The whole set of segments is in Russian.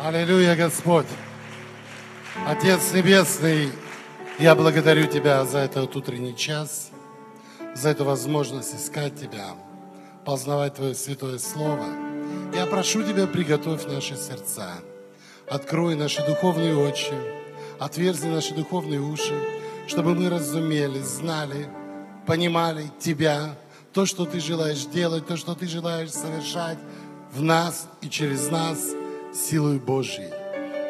Аллилуйя, Господь. Отец Небесный, я благодарю Тебя за этот утренний час, за эту возможность искать Тебя, познавать Твое святое Слово. Я прошу Тебя, приготовь наши сердца, открой наши духовные очи, отверзи наши духовные уши, чтобы мы разумели, знали, понимали Тебя, то, что Ты желаешь делать, то, что Ты желаешь совершать в нас и через нас силой Божьей.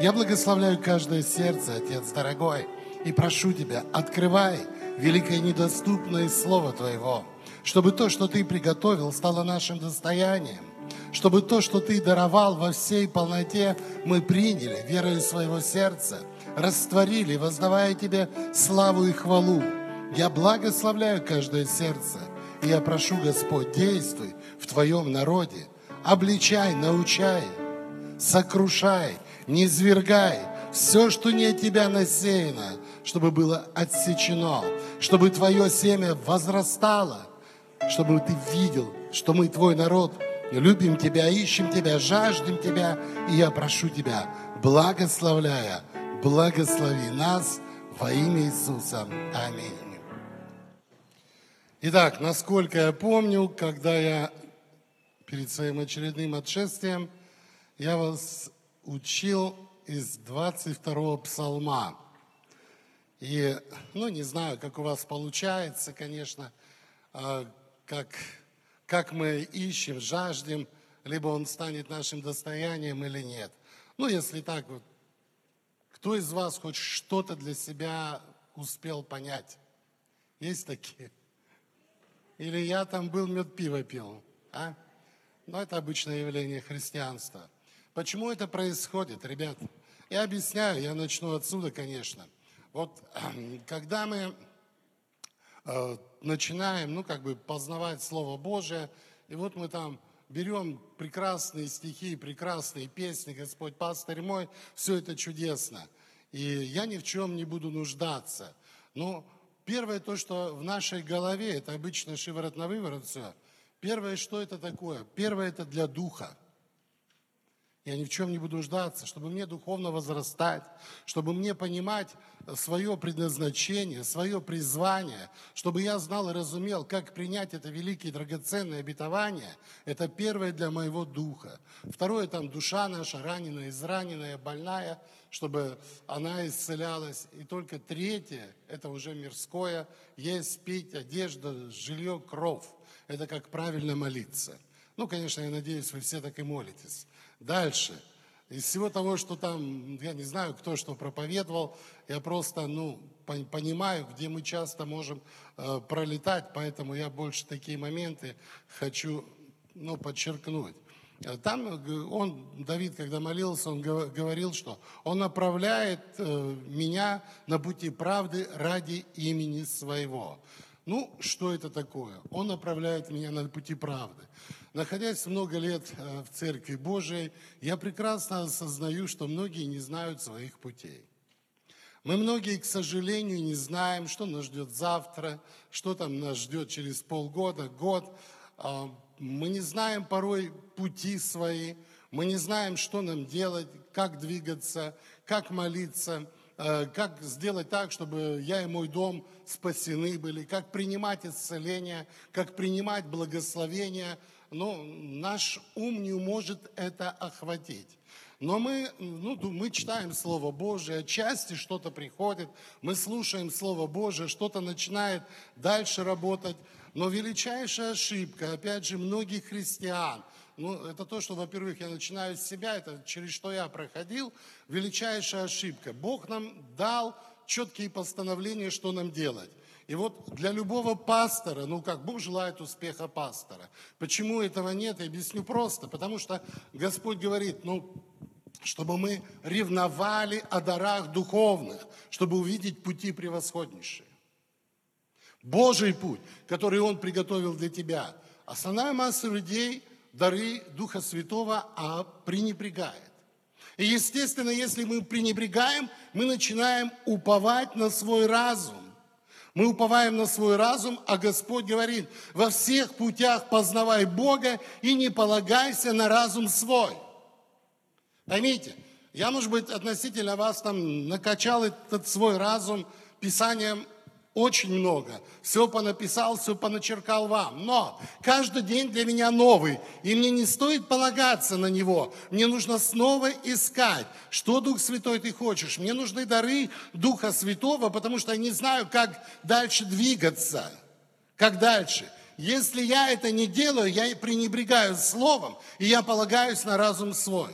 Я благословляю каждое сердце, Отец дорогой, и прошу Тебя, открывай великое недоступное Слово Твоего, чтобы то, что Ты приготовил, стало нашим достоянием, чтобы то, что Ты даровал во всей полноте, мы приняли верой своего сердца, растворили, воздавая Тебе славу и хвалу. Я благословляю каждое сердце, и я прошу, Господь, действуй в Твоем народе, обличай, научай, сокрушай, низвергай все, что не от Тебя насеяно, чтобы было отсечено, чтобы Твое семя возрастало, чтобы Ты видел, что мы Твой народ, любим Тебя, ищем Тебя, жаждем Тебя, и я прошу Тебя, благословляя, благослови нас во имя Иисуса. Аминь. Итак, насколько я помню, когда я перед своим очередным отшествием, я вас учил из 22-го псалма. И, не знаю, как у вас получается, конечно, как мы ищем, жаждем, либо он станет нашим достоянием или нет. Если так, вот, кто из вас хоть что-то для себя успел понять? Есть такие? Или я там был, мед пиво пил? А? Это обычное явление христианства. Почему это происходит, ребят? Я объясняю, я начну отсюда, конечно. Когда мы начинаем, познавать Слово Божие, и мы там берем прекрасные стихи, прекрасные песни, Господь, пастырь мой, все это чудесно. И я ни в чем не буду нуждаться. Но первое то, что в нашей голове, это обычно шиворот на выворот все, первое, что это такое? Первое, это для духа. Я ни в чем не буду ждаться, чтобы мне духовно возрастать, чтобы мне понимать свое предназначение, свое призвание, чтобы я знал и разумел, как принять это великое и драгоценное обетование. Это первое для моего духа. Второе, там душа наша раненая, израненная, больная, чтобы она исцелялась. И только третье, это уже мирское, есть, пить, одежда, жилье, кровь. Это как правильно молиться. Конечно, я надеюсь, вы все так и молитесь. Дальше. Из всего того, что там, я не знаю, кто что проповедовал, я просто, понимаю, где мы часто можем пролетать, поэтому я больше такие моменты хочу, подчеркнуть. Там Давид, когда молился, он говорил, что он направляет меня на пути правды ради имени своего. Что это такое? Он направляет меня на пути правды. Находясь много лет в Церкви Божией, я прекрасно осознаю, что многие не знают своих путей. Мы многие, к сожалению, не знаем, что нас ждет завтра, что там нас ждет через полгода, год. Мы не знаем порой пути свои, мы не знаем, что нам делать, как двигаться, как молиться, как сделать так, чтобы я и мой дом спасены были, как принимать исцеление, как принимать благословение. Наш ум не может это охватить. Но мы читаем Слово Божие, отчасти что-то приходит, мы слушаем Слово Божие, что-то начинает дальше работать. Но величайшая ошибка, опять же, многих христиан, это то, что, во-первых, я начинаю с себя, это через что я проходил, величайшая ошибка. Бог нам дал четкие постановления, что нам делать. И для любого пастора, Бог желает успеха пастора. Почему этого нет, я объясню просто. Потому что Господь говорит, чтобы мы ревновали о дарах духовных, чтобы увидеть пути превосходнейшие. Божий путь, который Он приготовил для тебя. Основная масса людей дары Духа Святого пренебрегает. И, естественно, если мы пренебрегаем, мы начинаем уповать на свой разум. Мы уповаем на свой разум, а Господь говорит, во всех путях познавай Бога и не полагайся на разум свой. Поймите, Я, может быть, относительно вас там накачал этот свой разум писанием очень много. Все понаписал, все поначеркал вам. Но каждый день для меня новый. И мне не стоит полагаться на него. Мне нужно снова искать, что Дух Святой ты хочешь. Мне нужны дары Духа Святого, потому что я не знаю, как дальше двигаться. Как дальше? Если я это не делаю, я и пренебрегаю словом, и я полагаюсь на разум свой.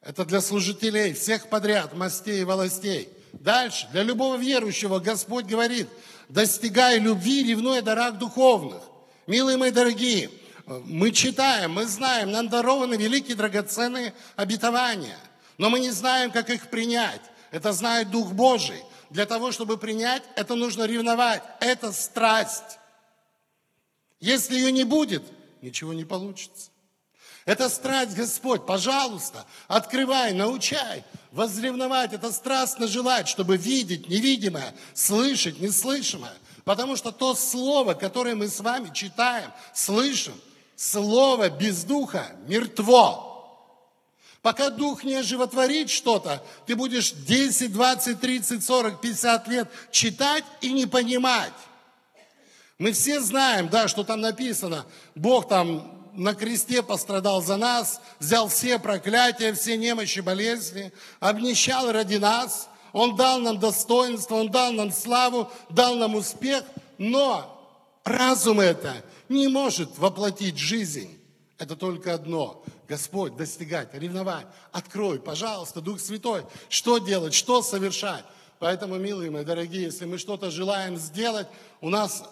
Это для служителей, всех подряд, мастей и волостей. Дальше, для любого верующего Господь говорит: достигай любви, ревнуя дарах духовных. Милые мои дорогие, мы читаем, мы знаем, нам дарованы великие драгоценные обетования, но мы не знаем, как их принять. Это знает Дух Божий. Для того, чтобы принять, это нужно ревновать. Это страсть. Если ее не будет, ничего не получится. Это страсть, Господь, пожалуйста, открывай, научай возревновать. Это страстно желать, чтобы видеть невидимое, слышать неслышимое. Потому что то слово, которое мы с вами читаем, слышим, слово без духа мертво. Пока дух не оживотворит что-то, ты будешь 10, 20, 30, 40, 50 лет читать и не понимать. Мы все знаем, да, что там написано. Бог там на кресте пострадал за нас, взял все проклятия, все немощи, болезни, обнищал ради нас, Он дал нам достоинство, Он дал нам славу, дал нам успех, но разум это не может воплотить жизнь. Это только одно. Господь, достигать, ревновать, открой, пожалуйста, Дух Святой, что делать, что совершать. Поэтому, милые мои дорогие, если мы что-то желаем сделать, у нас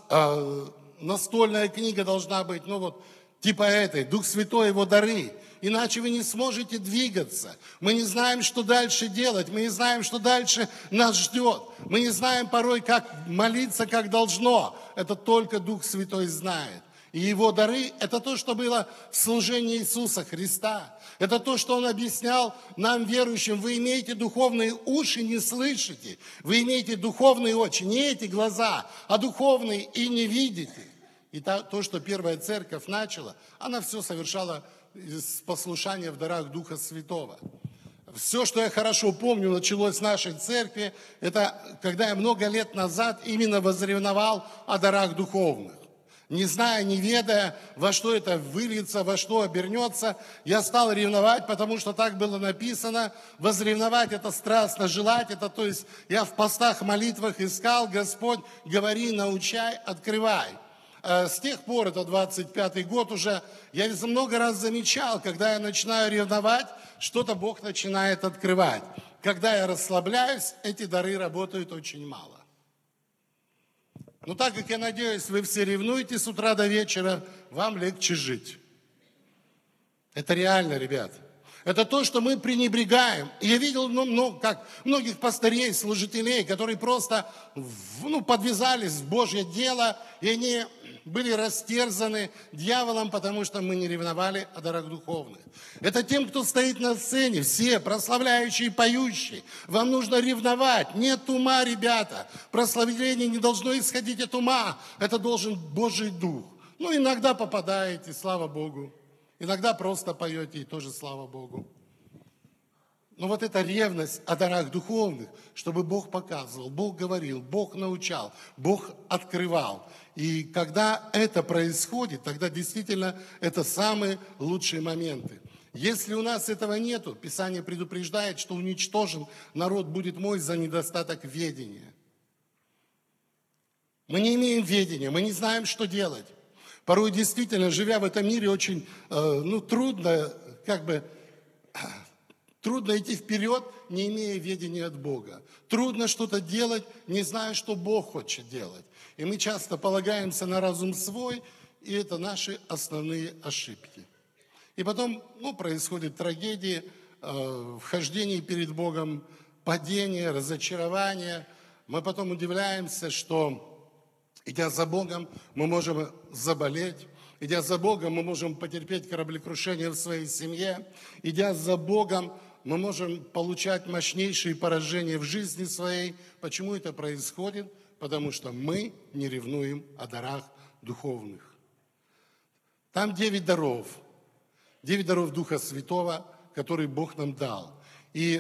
настольная книга должна быть, ну вот, типа этой, Дух Святой, Его дары. Иначе вы не сможете двигаться. Мы не знаем, что дальше делать. Мы не знаем, что дальше нас ждет. Мы не знаем порой, как молиться, как должно. Это только Дух Святой знает. И Его дары – это то, что было в служении Иисуса Христа. Это то, что Он объяснял нам, верующим. Вы имеете духовные уши, не слышите. Вы имеете духовные очи, не эти глаза, а духовные, и не видите. И то, что первая церковь начала, она все совершала из послушания в дарах Духа Святого. Все, что я хорошо помню, началось с нашей церкви, это когда я много лет назад именно возревновал о дарах духовных. Не зная, не ведая, во что это выльется, во что обернется, я стал ревновать, потому что так было написано. Возревновать – это страстно желать, это то есть я в постах, молитвах искал: Господь, говори, научай, открывай. С тех пор, это 25-й год уже, я много раз замечал, когда я начинаю ревновать, что-то Бог начинает открывать. Когда я расслабляюсь, эти дары работают очень мало. Но так как, я надеюсь, вы все ревнуете с утра до вечера, вам легче жить. Это реально, ребят. Это то, что мы пренебрегаем. Я видел как многих пастырей, служителей, которые просто подвязались в Божье дело, и они были растерзаны дьяволом, потому что мы не ревновали о дарах духовных. Это тем, кто стоит на сцене, все прославляющие и поющие. Вам нужно ревновать. Нет ума, ребята. Прославление не должно исходить от ума. Это должен Божий Дух. Иногда попадаете, слава Богу. Иногда просто поете, и тоже слава Богу. Но вот эта ревность о дарах духовных, чтобы Бог показывал, Бог говорил, Бог научал, Бог открывал. И когда это происходит, тогда действительно это самые лучшие моменты. Если у нас этого нету, Писание предупреждает, что уничтожен народ будет мой за недостаток ведения. Мы не имеем ведения, мы не знаем, что делать. Порой действительно, живя в этом мире, очень трудно идти вперед, не имея ведения от Бога. Трудно что-то делать, не зная, что Бог хочет делать. И мы часто полагаемся на разум свой, и это наши основные ошибки. И потом происходят трагедии, вхождение перед Богом, падение, разочарование. Мы потом удивляемся, что идя за Богом, мы можем заболеть. Идя за Богом, мы можем потерпеть кораблекрушение в своей семье. Идя за Богом, мы можем получать мощнейшие поражения в жизни своей. Почему это происходит? Потому что мы не ревнуем о дарах духовных. Там 9 даров. 9 даров Духа Святого, которые Бог нам дал. И,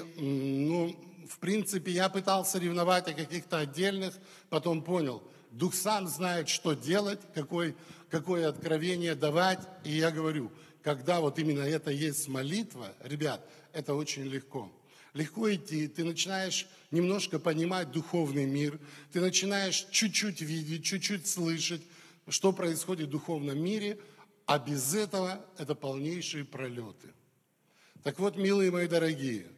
в принципе, я пытался ревновать о каких-то отдельных, потом понял, Дух сам знает, что делать, какое откровение давать. И я говорю, когда вот именно это есть молитва, ребят, это очень легко. Легко идти, ты начинаешь немножко понимать духовный мир, ты начинаешь чуть-чуть видеть, чуть-чуть слышать, что происходит в духовном мире, а без этого это полнейшие пролеты. Так вот, милые мои дорогие,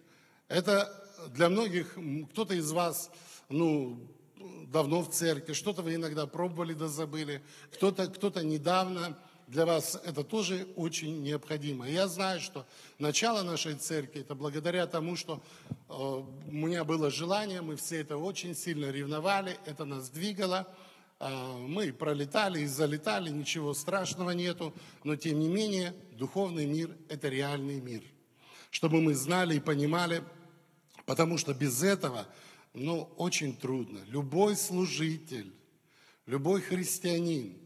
это для многих, кто-то из вас, давно в церкви, что-то вы иногда пробовали да забыли, кто-то недавно, для вас это тоже очень необходимо. Я знаю, что начало нашей церкви, это благодаря тому, что у меня было желание, мы все это очень сильно ревновали, это нас двигало, мы пролетали и залетали, ничего страшного нету, но тем не менее духовный мир – это реальный мир. Чтобы мы знали и понимали, потому что без этого, очень трудно. Любой служитель, любой христианин,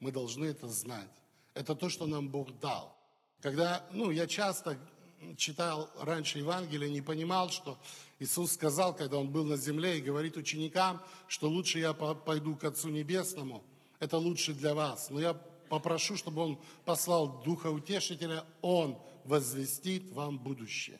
мы должны это знать. Это то, что нам Бог дал. Когда, я часто читал раньше Евангелие, не понимал, что Иисус сказал, когда Он был на земле, и говорит ученикам, что лучше я пойду к Отцу Небесному, это лучше для вас. Но я попрошу, чтобы Он послал Духа Утешителя, Он возвестит вам будущее.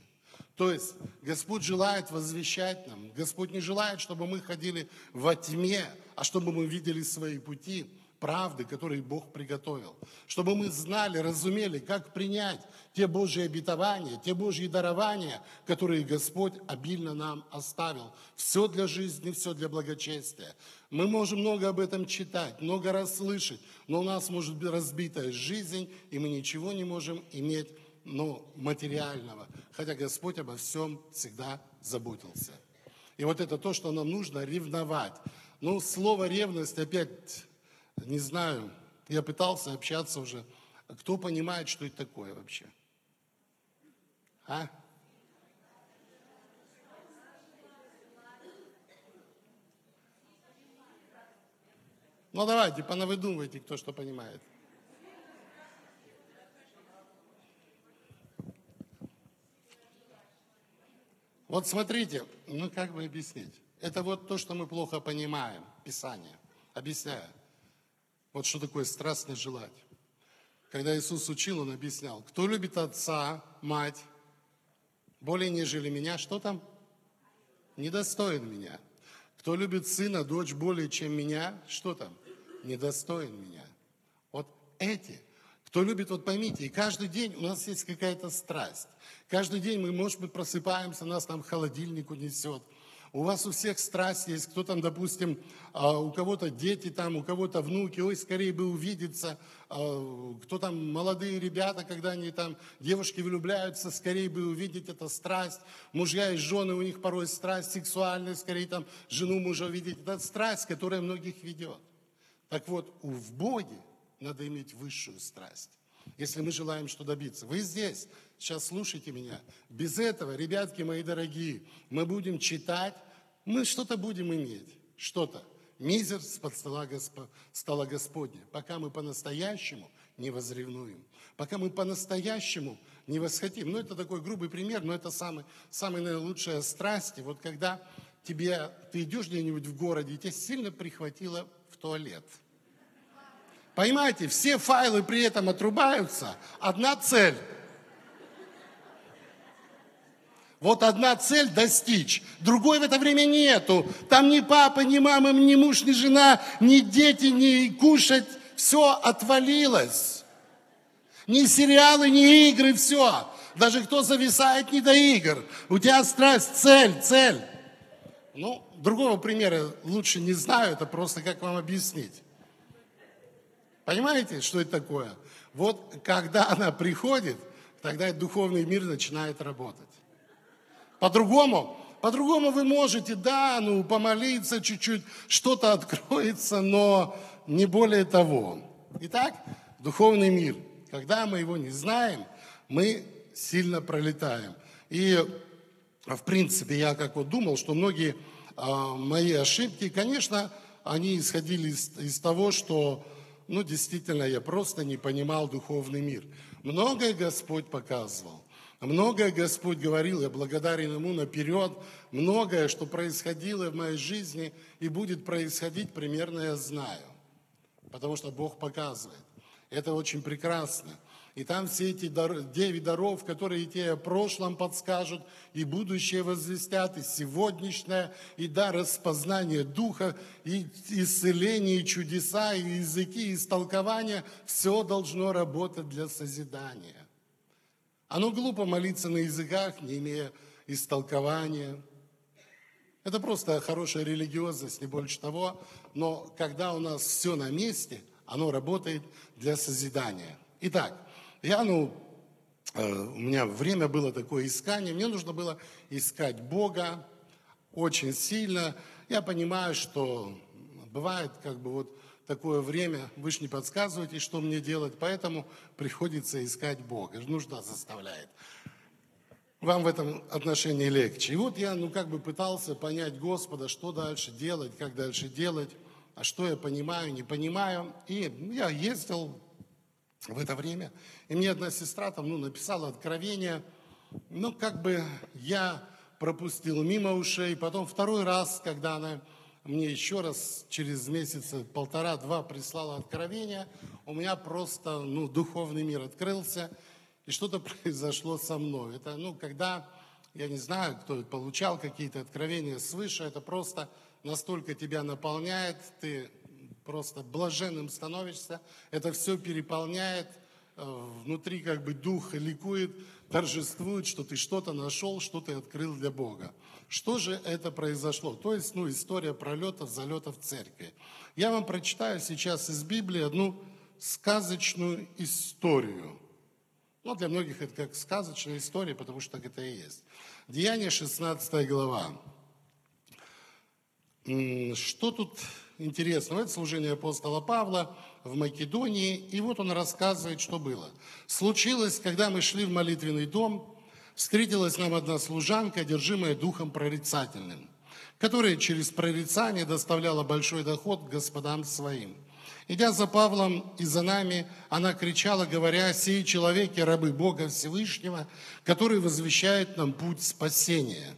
То есть Господь желает возвещать нам. Господь не желает, чтобы мы ходили во тьме, а чтобы мы видели свои пути, правды, которые Бог приготовил. Чтобы мы знали, разумели, как принять те Божьи обетования, те Божьи дарования, которые Господь обильно нам оставил. Все для жизни, все для благочестия. Мы можем много об этом читать, много раз слышать, но у нас может быть разбитая жизнь, и мы ничего не можем иметь, материального. Хотя Господь обо всем всегда заботился. И вот это то, что нам нужно ревновать. Слово ревность опять... Не знаю, я пытался общаться уже. Кто понимает, что это такое вообще? А? Давайте, понавыдумывайте, кто что понимает. Вот смотрите, как бы объяснить? Это вот то, что мы плохо понимаем, Писание, объясняю. Вот что такое страстно желать. Когда Иисус учил, Он объяснял, кто любит отца, мать, более нежели меня, что там? Недостоин меня. Кто любит сына, дочь более, чем меня, что там? Недостоин меня. Вот эти, кто любит, поймите, и каждый день у нас есть какая-то страсть. Каждый день мы, может быть, просыпаемся, нас там холодильник унесет. У вас у всех страсть есть, кто там, допустим, у кого-то дети там, у кого-то внуки, скорее бы увидеться, кто там, молодые ребята, когда они там, девушки влюбляются, скорее бы увидеть, это страсть, мужья и жены, у них порой страсть сексуальная, скорее там, жену мужа увидеть, это страсть, которая многих ведет. Так вот, в Боге надо иметь высшую страсть. Если мы желаем что добиться. Вы здесь, сейчас слушайте меня. Без этого, ребятки мои дорогие, мы будем читать, мы что-то будем иметь, что-то. Мизер с-под стола Господня, пока мы по-настоящему не возревнуем, пока мы по-настоящему не восхотим. Это такой грубый пример, но это самая лучшая страсть. Вот когда ты идешь где-нибудь в городе, и тебя сильно прихватило в туалет. Понимаете, все файлы при этом отрубаются. Одна цель. Вот одна цель достичь. Другой в это время нету. Там ни папа, ни мама, ни муж, ни жена, ни дети, ни кушать. Все отвалилось. Ни сериалы, ни игры, все. Даже кто зависает, не до игр. У тебя страсть, цель. Другого примера лучше не знаю. Это просто как вам объяснить. Понимаете, что это такое? Вот когда она приходит, тогда духовный мир начинает работать. По-другому вы можете, помолиться чуть-чуть, что-то откроется, но не более того. Итак, духовный мир. Когда мы его не знаем, мы сильно пролетаем. И, в принципе, я как думал, что многие мои ошибки, конечно, они исходили из того, что действительно, я просто не понимал духовный мир. Многое Господь показывал. Многое Господь говорил, я благодарен Ему наперед. Многое, что происходило в моей жизни и будет происходить, примерно я знаю. Потому что Бог показывает. Это очень прекрасно. И там все эти 9 даров, которые тебе о прошлом подскажут, и будущее возвестят, и сегодняшнее, и дар распознания Духа, и исцеление, и чудеса, и языки, и истолкования. Все должно работать для созидания. Оно глупо молиться на языках, не имея истолкования. Это просто хорошая религиозность, не больше того. Но когда у нас все на месте, оно работает для созидания. Итак, у меня время было такое искание. Мне нужно было искать Бога очень сильно. Я понимаю, что бывает такое время, вы же не подсказываете, что мне делать, поэтому приходится искать Бога. Нужда заставляет. Вам в этом отношении легче. И вот я, пытался понять Господа, что дальше делать, как дальше делать, а что я понимаю, не понимаю. И я ездил в это время, и мне одна сестра написала откровение, я пропустил мимо ушей. Потом второй раз, когда она мне еще раз через месяц, полтора-два прислало откровение, у меня просто духовный мир открылся, и что-то произошло со мной. Это, когда, я не знаю, кто получал какие-то откровения свыше, это просто настолько тебя наполняет, ты просто блаженным становишься, это все переполняет, внутри дух ликует, торжествует, что ты что-то нашел, что ты открыл для Бога. Что же это произошло? То есть, история пролетов, залетов в церкви. Я вам прочитаю сейчас из Библии одну сказочную историю. Для многих это как сказочная история, потому что так это и есть. Деяния, 16 глава. Что тут интересного? Это служение апостола Павла в Македонии. И вот он рассказывает, что было. «Случилось, когда мы шли в молитвенный дом, встретилась нам одна служанка, одержимая духом прорицательным, которая через прорицание доставляла большой доход господам своим. Идя за Павлом и за нами, она кричала, говоря: «Сей человеки, рабы Бога Всевышнего, который возвещает нам путь спасения».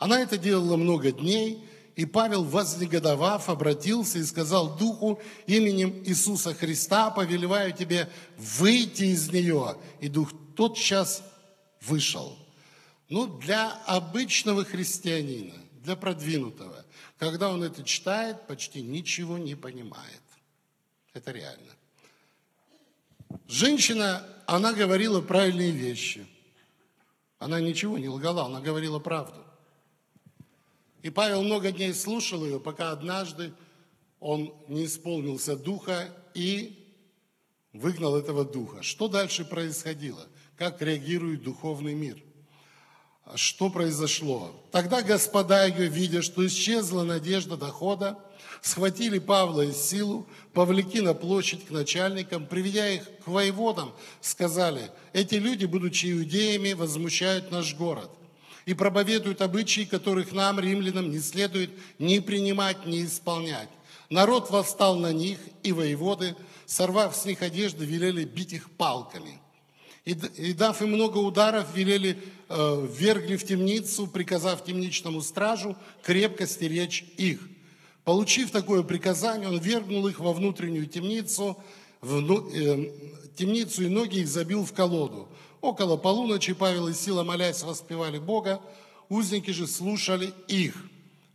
Она это делала много дней, и Павел, вознегодовав, обратился и сказал духу: «Именем Иисуса Христа повелеваю тебе выйти из нее». И дух тотчас вышел. Для обычного христианина, для продвинутого, когда он это читает, почти ничего не понимает. Это реально. Женщина, она говорила правильные вещи. Она ничего не лгала, она говорила правду. И Павел много дней слушал ее, пока однажды он не исполнился духа и выгнал этого духа. Что дальше происходило? Как реагирует духовный мир? Что произошло? «Тогда господа ее, видя, что исчезла надежда дохода, схватили Павла и Силу, повлекли на площадь к начальникам, приведя их к воеводам, сказали: эти люди, будучи иудеями, возмущают наш город и проповедуют обычаи, которых нам, римлянам, не следует ни принимать, ни исполнять. Народ восстал на них, и воеводы, сорвав с них одежды, велели бить их палками. И дав им много ударов, ввергли в темницу, приказав темничному стражу крепко стеречь их. Получив такое приказание, он ввергнул их во внутреннюю темницу, и ноги их забил в колоду. Около полуночи Павел и Сила, молясь, воспевали Бога, узники же слушали их.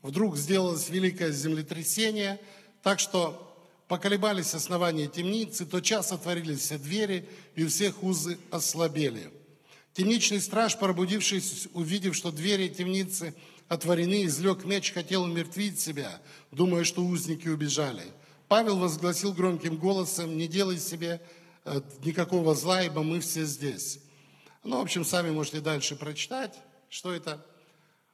Вдруг сделалось великое землетрясение, так что поколебались основания темницы, тотчас отворились все двери, и у всех узы ослабели. Темничный страж, пробудившись, увидев, что двери темницы отворены, излег меч, хотел умертвить себя, думая, что узники убежали. Павел возгласил громким голосом: не делай себе никакого зла, ибо мы все здесь». Сами можете дальше прочитать, что это.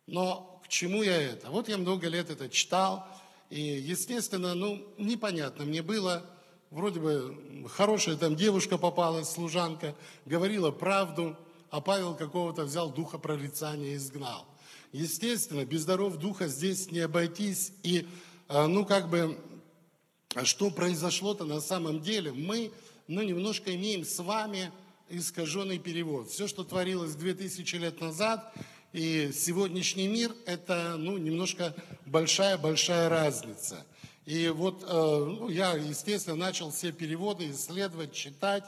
Но к чему я это? Вот я много лет это читал, и, естественно, непонятно мне было. Вроде бы хорошая там девушка попалась, служанка, говорила правду, а Павел какого-то взял духа прорицания и изгнал. Естественно, без даров духа здесь не обойтись. И, что произошло-то на самом деле? Мы, немножко имеем с вами искаженный перевод. Все, что творилось 2000 лет назад и сегодняшний мир, это немножко большая-большая разница. И вот я, естественно, начал все переводы исследовать, читать,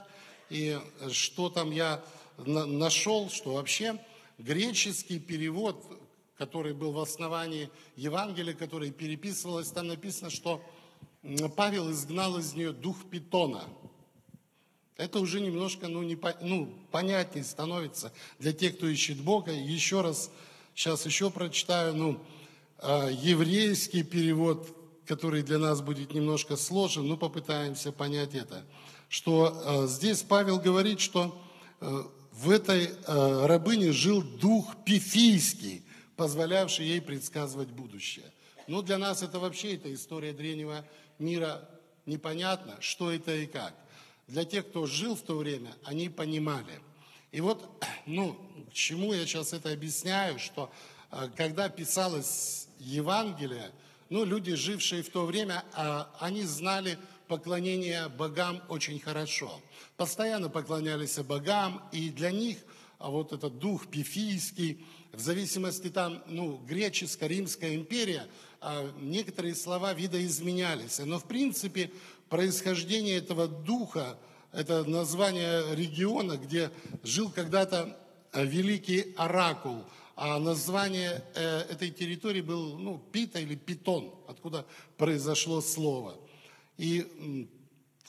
и что там я нашел, что вообще греческий перевод, который был в основании Евангелия, который переписывалось, там написано, что Павел изгнал из нее дух Питона. Это уже немножко понятнее становится для тех, кто ищет Бога. Еще раз, сейчас еще прочитаю, еврейский перевод, который для нас будет немножко сложен, но попытаемся понять это. Что здесь Павел говорит, что в этой рабыне жил дух пифийский, позволявший ей предсказывать будущее. Но для нас это вообще, эта история древнего мира непонятна, что это и как. Для тех, кто жил в то время, они понимали. И вот, к чему я сейчас это объясняю, что когда писалось Евангелие, люди, жившие в то время, они знали поклонение богам очень хорошо. Постоянно поклонялись богам, и для них вот этот дух пифийский, в зависимости там, греческая, Римская империя, некоторые слова видоизменялись. Но, в принципе, происхождение этого духа, это название региона, где жил когда-то великий оракул, а название этой территории был Пита или Питон, откуда произошло слово. И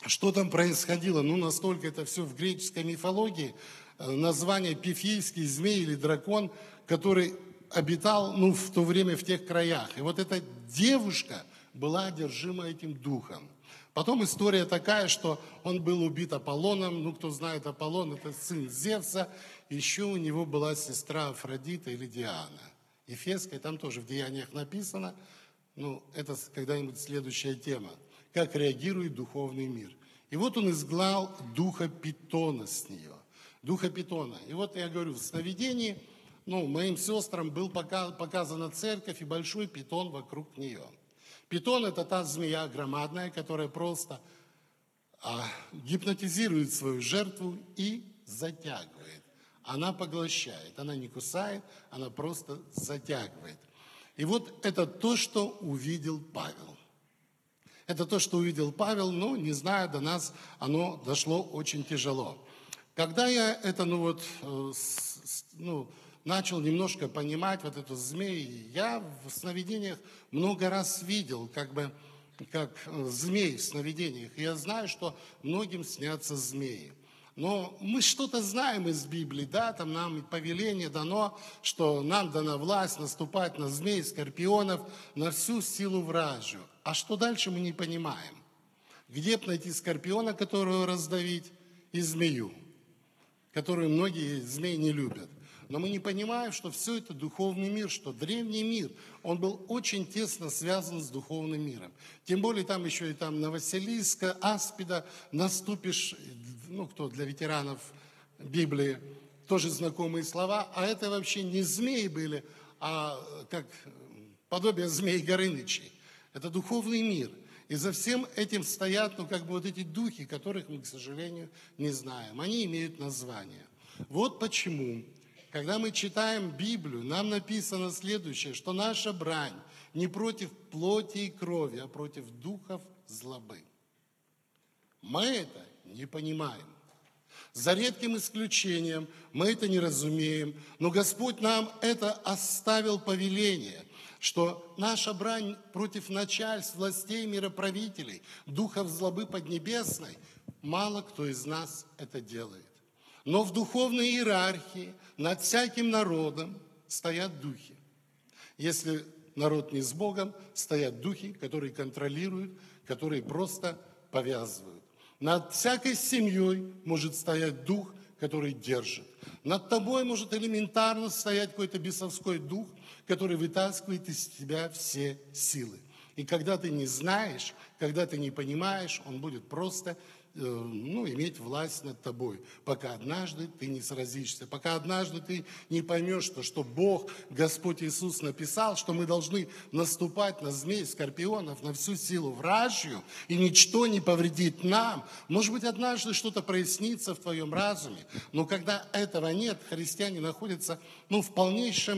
что там происходило? Настолько это все в греческой мифологии, название пифийский змей или дракон, который обитал в то время в тех краях. И вот эта девушка была одержима этим духом. Потом история такая, что он был убит Аполлоном. Кто знает, Аполлон – это сын Зевса. Еще у него была сестра Афродита или Диана. Ефесская, там тоже в Деяниях написано. Это когда-нибудь следующая тема. Как реагирует духовный мир. И вот он изгнал духа Питона с нее. Духа Питона. И вот я говорю, в сновидении моим сестрам был показана церковь и большой питон вокруг нее. Питон – это та змея громадная, которая просто гипнотизирует свою жертву и затягивает. Она поглощает, она не кусает, она просто затягивает. И вот это то, что увидел Павел. Это то, что увидел Павел, не знаю, до нас оно дошло очень тяжело. Когда я это, начал немножко понимать вот эту змею, я в сновидениях много раз видел, как змей в сновидениях. И я знаю, что многим снятся змеи. Но мы что-то знаем из Библии, там нам повеление дано, что нам дана власть наступать на змей, скорпионов, на всю силу вражью. А что дальше, мы не понимаем. Где найти скорпиона, которого раздавить, и змею, которую многие змеи не любят. Но мы не понимаем, что все это духовный мир, что древний мир, он был очень тесно связан с духовным миром. Тем более там еще и там Новоселийска, Аспида, наступишь, кто для ветеранов Библии, тоже знакомые слова, а это вообще не змеи были, а как подобие змей горынычей. Это духовный мир. И за всем этим стоят, вот эти духи, которых мы, к сожалению, не знаем. Они имеют название. Вот почему... Когда мы читаем Библию, нам написано следующее, что наша брань не против плоти и крови, а против духов злобы. Мы это не понимаем. За редким исключением мы это не разумеем, но Господь нам это оставил повеление, что наша брань против начальств, властей, мироправителей, духов злобы поднебесной, мало кто из нас это делает. Но в духовной иерархии над всяким народом стоят духи. Если народ не с Богом, стоят духи, которые контролируют, которые просто повязывают. Над всякой семьей может стоять дух, который держит. Над тобой может элементарно стоять какой-то бесовской дух, который вытаскивает из тебя все силы. И когда ты не знаешь, когда ты не понимаешь, он будет просто иметь власть над тобой, пока однажды ты не сразишься, пока однажды ты не поймешь, что Бог, Господь Иисус написал, что мы должны наступать на змей, скорпионов, на всю силу вражью, и ничто не повредит нам. Может быть, однажды что-то прояснится в твоем разуме, но когда этого нет, христиане находятся в полнейшей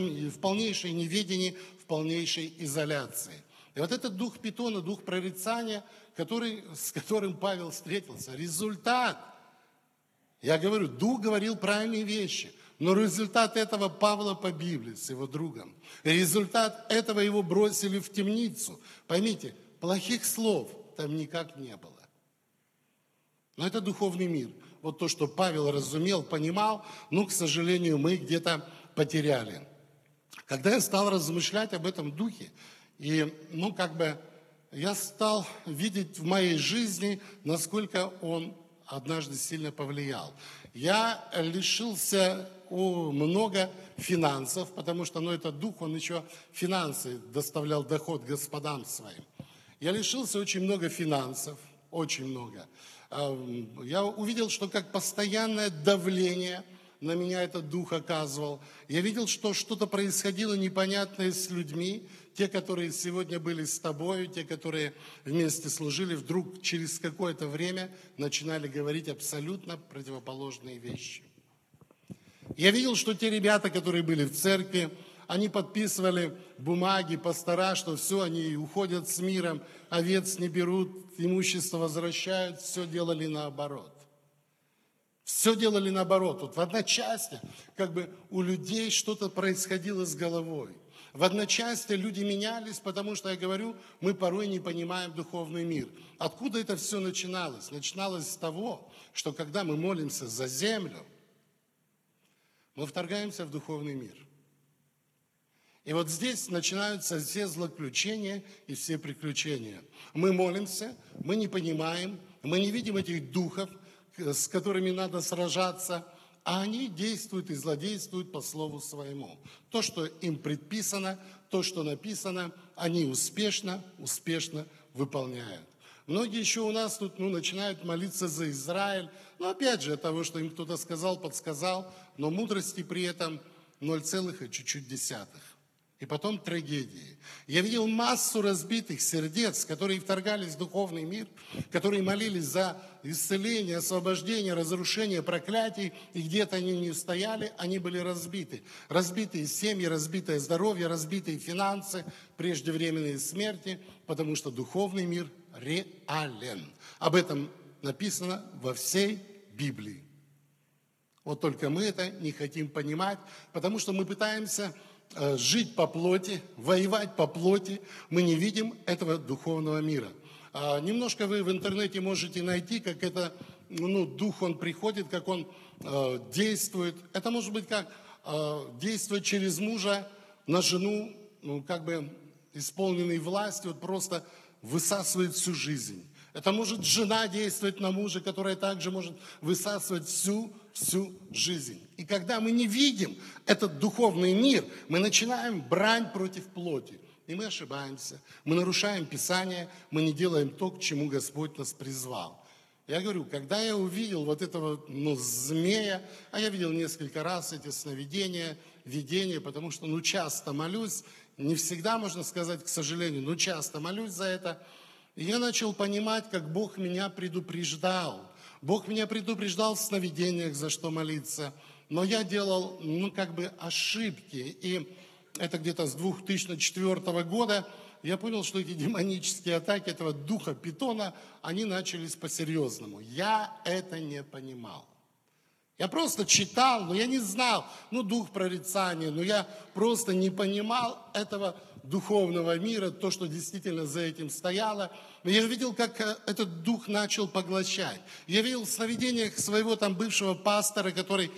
неведении, в полнейшей изоляции. И вот этот дух Питона, дух прорицания, с которым Павел встретился, результат. Я говорю, дух говорил правильные вещи, но результат этого Павла погибли с его другом. Результат этого его бросили в темницу. Поймите, плохих слов там никак не было. Но это духовный мир. Вот то, что Павел разумел, понимал, к сожалению, мы где-то потеряли. Когда я стал размышлять об этом духе, я стал видеть в моей жизни, насколько он однажды сильно повлиял. Я лишился много финансов, потому что, этот дух, он еще финансы доставлял доход господам своим. Я лишился очень много финансов, очень много. Я увидел, что как постоянное давление на меня этот дух оказывал. Я видел, что что-то происходило непонятное с людьми. Те, которые сегодня были с тобой, те, которые вместе служили, вдруг через какое-то время начинали говорить абсолютно противоположные вещи. Я видел, что те ребята, которые были в церкви, они подписывали бумаги, пастора, что все, они уходят с миром, овец не берут, имущество возвращают, все делали наоборот. Все делали наоборот. Вот в одночасье у людей что-то происходило с головой. В одночасье люди менялись, потому что, я говорю, мы порой не понимаем духовный мир. Откуда это все начиналось? Начиналось с того, что когда мы молимся за землю, мы вторгаемся в духовный мир. И вот здесь начинаются все злоключения и все приключения. Мы молимся, мы не понимаем, мы не видим этих духов, с которыми надо сражаться, а они действуют и злодействуют по слову своему. То, что им предписано, то, что написано, они успешно выполняют. Многие еще у нас тут начинают молиться за Израиль. Опять же, от того, что им кто-то сказал, подсказал, но мудрости при этом 0,00. И потом трагедии. Я видел массу разбитых сердец, которые вторгались в духовный мир, которые молились за исцеление, освобождение, разрушение, проклятий, и где-то они не стояли, они были разбиты. Разбитые семьи, разбитое здоровье, разбитые финансы, преждевременные смерти, потому что духовный мир реален. Об этом написано во всей Библии. Вот только мы это не хотим понимать, потому что мы пытаемся жить по плоти, воевать по плоти, мы не видим этого духовного мира. Немножко вы в интернете можете найти, как это, дух он приходит, как он действует. Это может быть как действует через мужа на жену, исполненной властью, просто высасывает всю жизнь. Это может жена действовать на мужа, которая также может высасывать всю жизнь. И когда мы не видим этот духовный мир, мы начинаем брань против плоти. И мы ошибаемся, мы нарушаем Писание, мы не делаем то, к чему Господь нас призвал. Я говорю, когда я увидел этого змея, а я видел несколько раз эти сновидения, видения, потому что часто молюсь, не всегда можно сказать, к сожалению, часто молюсь за это. И я начал понимать, как Бог меня предупреждал. Бог меня предупреждал в сновидениях, за что молиться. Но я делал, ошибки. И это где-то с 2004 года я понял, что эти демонические атаки этого духа Питона, они начались по-серьезному. Я это не понимал. Я просто читал, но я не знал, дух прорицания, но я просто не понимал этого духовного мира, то, что действительно за этим стояло. Я видел, как этот дух начал поглощать. Я видел в сновидениях своего бывшего пастора, который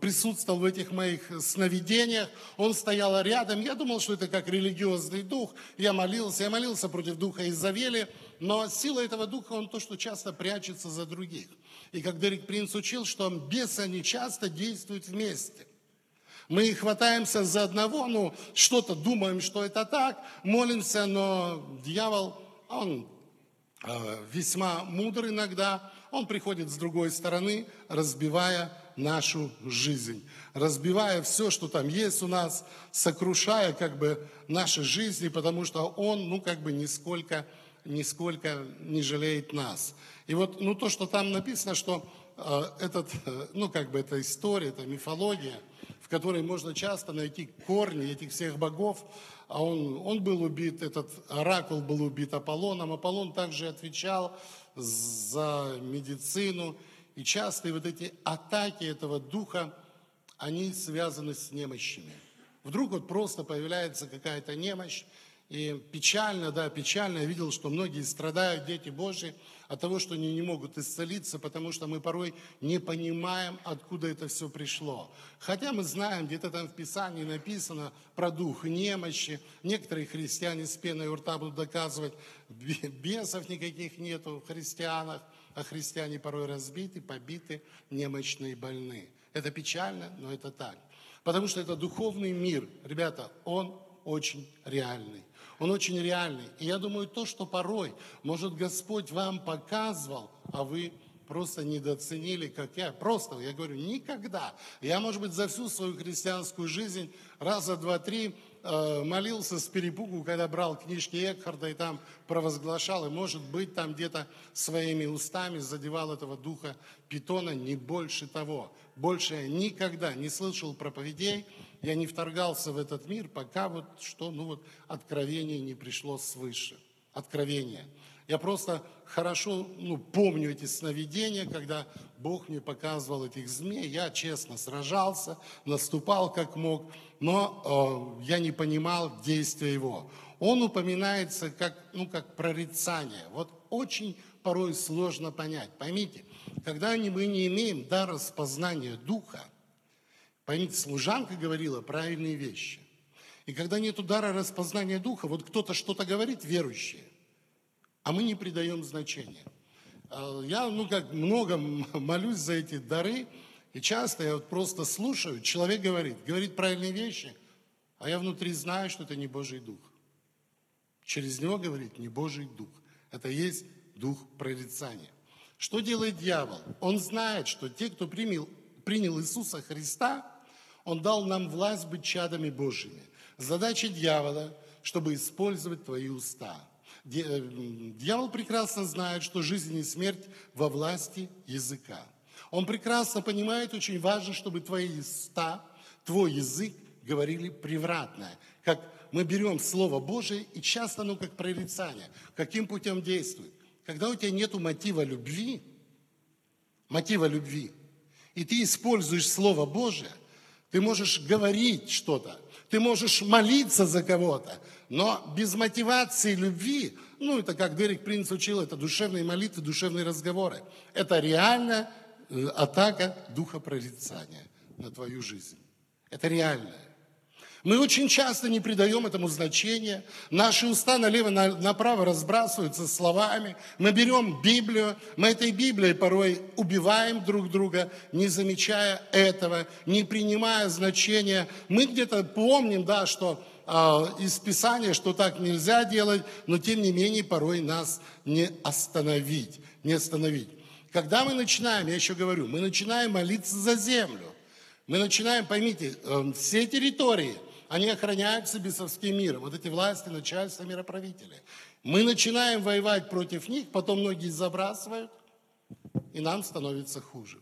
присутствовал в этих моих сновидениях. Он стоял рядом. Я думал, что это как религиозный дух. Я молился против духа Изавели. Но сила этого духа, он то, что часто прячется за других. И как Дерек Принц учил, что бесы, они часто действуют вместе. Мы хватаемся за одного, что-то думаем, что это так, молимся, но дьявол, он весьма мудр иногда, Он приходит с другой стороны, разбивая нашу жизнь, разбивая все, что там есть у нас, сокрушая как бы наши жизни, потому что Он, нисколько не жалеет нас. И вот, то, что там написано, что эта история, это мифология, в которой можно часто найти корни этих всех богов. А он был убит, этот оракул был убит Аполлоном. Аполлон также отвечал за медицину. И часто вот эти атаки этого духа, они связаны с немощами. Вдруг просто появляется какая-то немощь. И печально, я видел, что многие страдают, дети Божьи, от того, что они не могут исцелиться, потому что мы порой не понимаем, откуда это все пришло. Хотя мы знаем, где-то там в Писании написано про дух немощи. Некоторые христиане с пеной у рта будут доказывать, бесов никаких нету в христианах, а христиане порой разбиты, побиты, немощные, больны. Это печально, но это так. Потому что это духовный мир, ребята, он очень реальный. Он очень реальный. И я думаю, то, что порой, может, Господь вам показывал, а вы просто недооценили, как я. Я говорю, никогда. Я, может быть, за всю свою христианскую жизнь раза два-три молился с перепугу, когда брал книжки Экхарда и там провозглашал, и, может быть, там где-то своими устами задевал этого духа Питона, не больше того. Больше я никогда не слышал проповедей, я не вторгался в этот мир, пока откровение не пришло свыше. Откровение. Я просто хорошо помню эти сновидения, когда Бог мне показывал этих змей. Я честно сражался, наступал как мог, но я не понимал действия его. Он упоминается как прорицание. Очень порой сложно понять. Поймите, когда мы не имеем дара распознания духа, поймите, служанка говорила правильные вещи. И когда нет дара распознания духа, кто-то что-то говорит, верующие, а мы не придаем значения. Я, много молюсь за эти дары, и часто я просто слушаю, человек говорит правильные вещи, а я внутри знаю, что это не Божий дух. Через него говорит не Божий дух. Это есть дух прорицания. Что делает дьявол? Он знает, что те, кто принял Иисуса Христа, Он дал нам власть быть чадами Божьими. Задача дьявола, чтобы использовать твои уста. Дьявол прекрасно знает, что жизнь и смерть во власти языка. Он прекрасно понимает, очень важно, чтобы твои уста, твой язык говорили превратное. Как мы берем Слово Божие, и часто оно как прорицание. Каким путем действует? Когда у тебя нет мотива любви, и ты используешь Слово Божие, ты можешь говорить что-то, ты можешь молиться за кого-то, но без мотивации любви, это как Дерек Принц учил, это душевные молитвы, душевные разговоры. Это реальная атака духа прорицания на твою жизнь. Это реально. Мы очень часто не придаем этому значения. Наши уста налево-направо разбрасываются словами. Мы берем Библию, мы этой Библией порой убиваем друг друга, не замечая этого, не принимая значения. Мы где-то помним, что из Писания, что так нельзя делать, но тем не менее порой нас не остановить. Когда мы начинаем, мы начинаем молиться за землю. Мы начинаем, поймите, все территории, они охраняются бесовским миром. Эти власти, начальство, мироправители. Мы начинаем воевать против них, потом многие забрасывают, и нам становится хуже.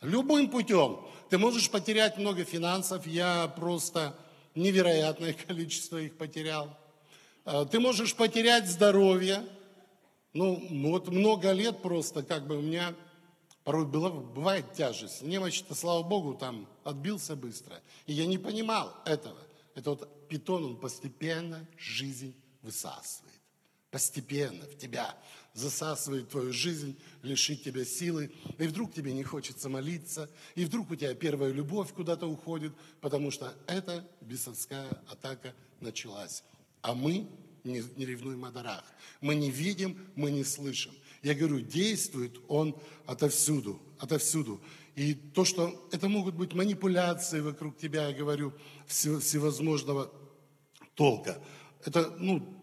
Любым путем. Ты можешь потерять много финансов, я просто невероятное количество их потерял. Ты можешь потерять здоровье. Много лет просто у меня... Порой бывает тяжесть. Немощь-то, слава Богу, там отбился быстро. И я не понимал этого. Это питон, он постепенно жизнь высасывает. Постепенно в тебя засасывает твою жизнь, лишит тебя силы. И вдруг тебе не хочется молиться. И вдруг у тебя первая любовь куда-то уходит, потому что эта бесовская атака началась. А мы не ревнуем о дарах. Мы не видим, мы не слышим. Я говорю, действует он отовсюду. И то, что это могут быть манипуляции вокруг тебя, я говорю, всевозможного толка. Это,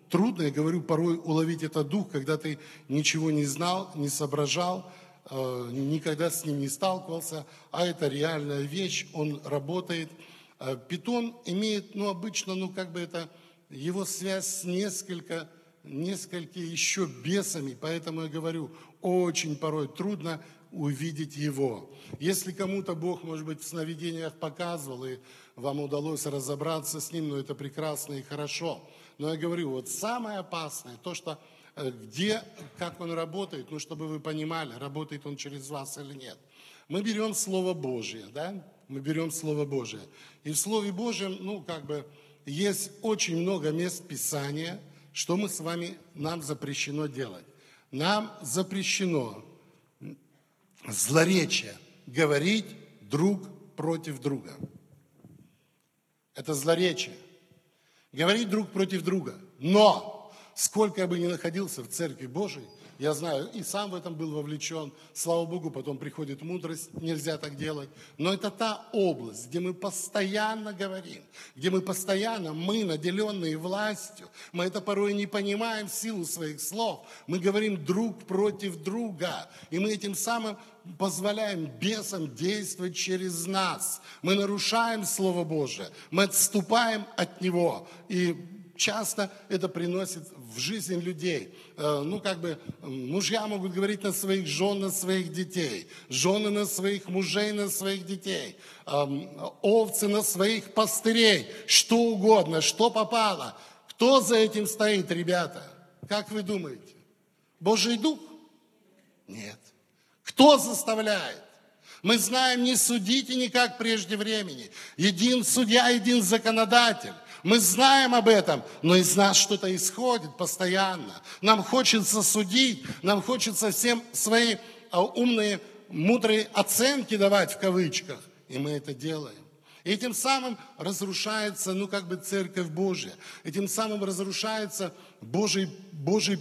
трудно, я говорю, порой уловить этот дух, когда ты ничего не знал, не соображал. никогда с ним не сталкивался, а это реальная вещь, он работает. Питон имеет, обычно, это его связь с несколькими еще бесами, поэтому я говорю, очень порой трудно увидеть его. Если кому-то Бог, может быть, в сновидениях показывал, и вам удалось разобраться с ним, это прекрасно и хорошо. Но я говорю, самое опасное, то, что как он работает, чтобы вы понимали, работает он через вас или нет. Мы берем Слово Божие, мы берем Слово Божие. И в Слове Божьем, есть очень много мест Писания, что мы с вами, нам запрещено делать. Нам запрещено злоречие, говорить друг против друга. Это злоречие. Говорить друг против друга. Но сколько я бы ни находился в Церкви Божией, я знаю, и сам в этом был вовлечен. Слава Богу, потом приходит мудрость, нельзя так делать. Но это та область, где мы постоянно говорим, где мы постоянно, мы, наделенные властью, мы это порой не понимаем в силу своих слов. Мы говорим друг против друга, и мы этим самым позволяем бесам действовать через нас. Мы нарушаем Слово Божие, мы отступаем от Него, и часто это приносит в жизнь людей. Мужья могут говорить на своих жен, на своих детей. Жены на своих мужей, на своих детей. Овцы на своих пастырей. Что угодно, что попало. Кто за этим стоит, ребята? Как вы думаете? Божий Дух? Нет. Кто заставляет? Мы знаем, не судите никак прежде времени. Един судья, един законодатель. Мы знаем об этом, но из нас что-то исходит постоянно. Нам хочется судить, нам хочется всем свои умные, мудрые оценки давать в кавычках. И мы это делаем. И тем самым разрушается, Церковь Божья. И тем самым разрушается Божий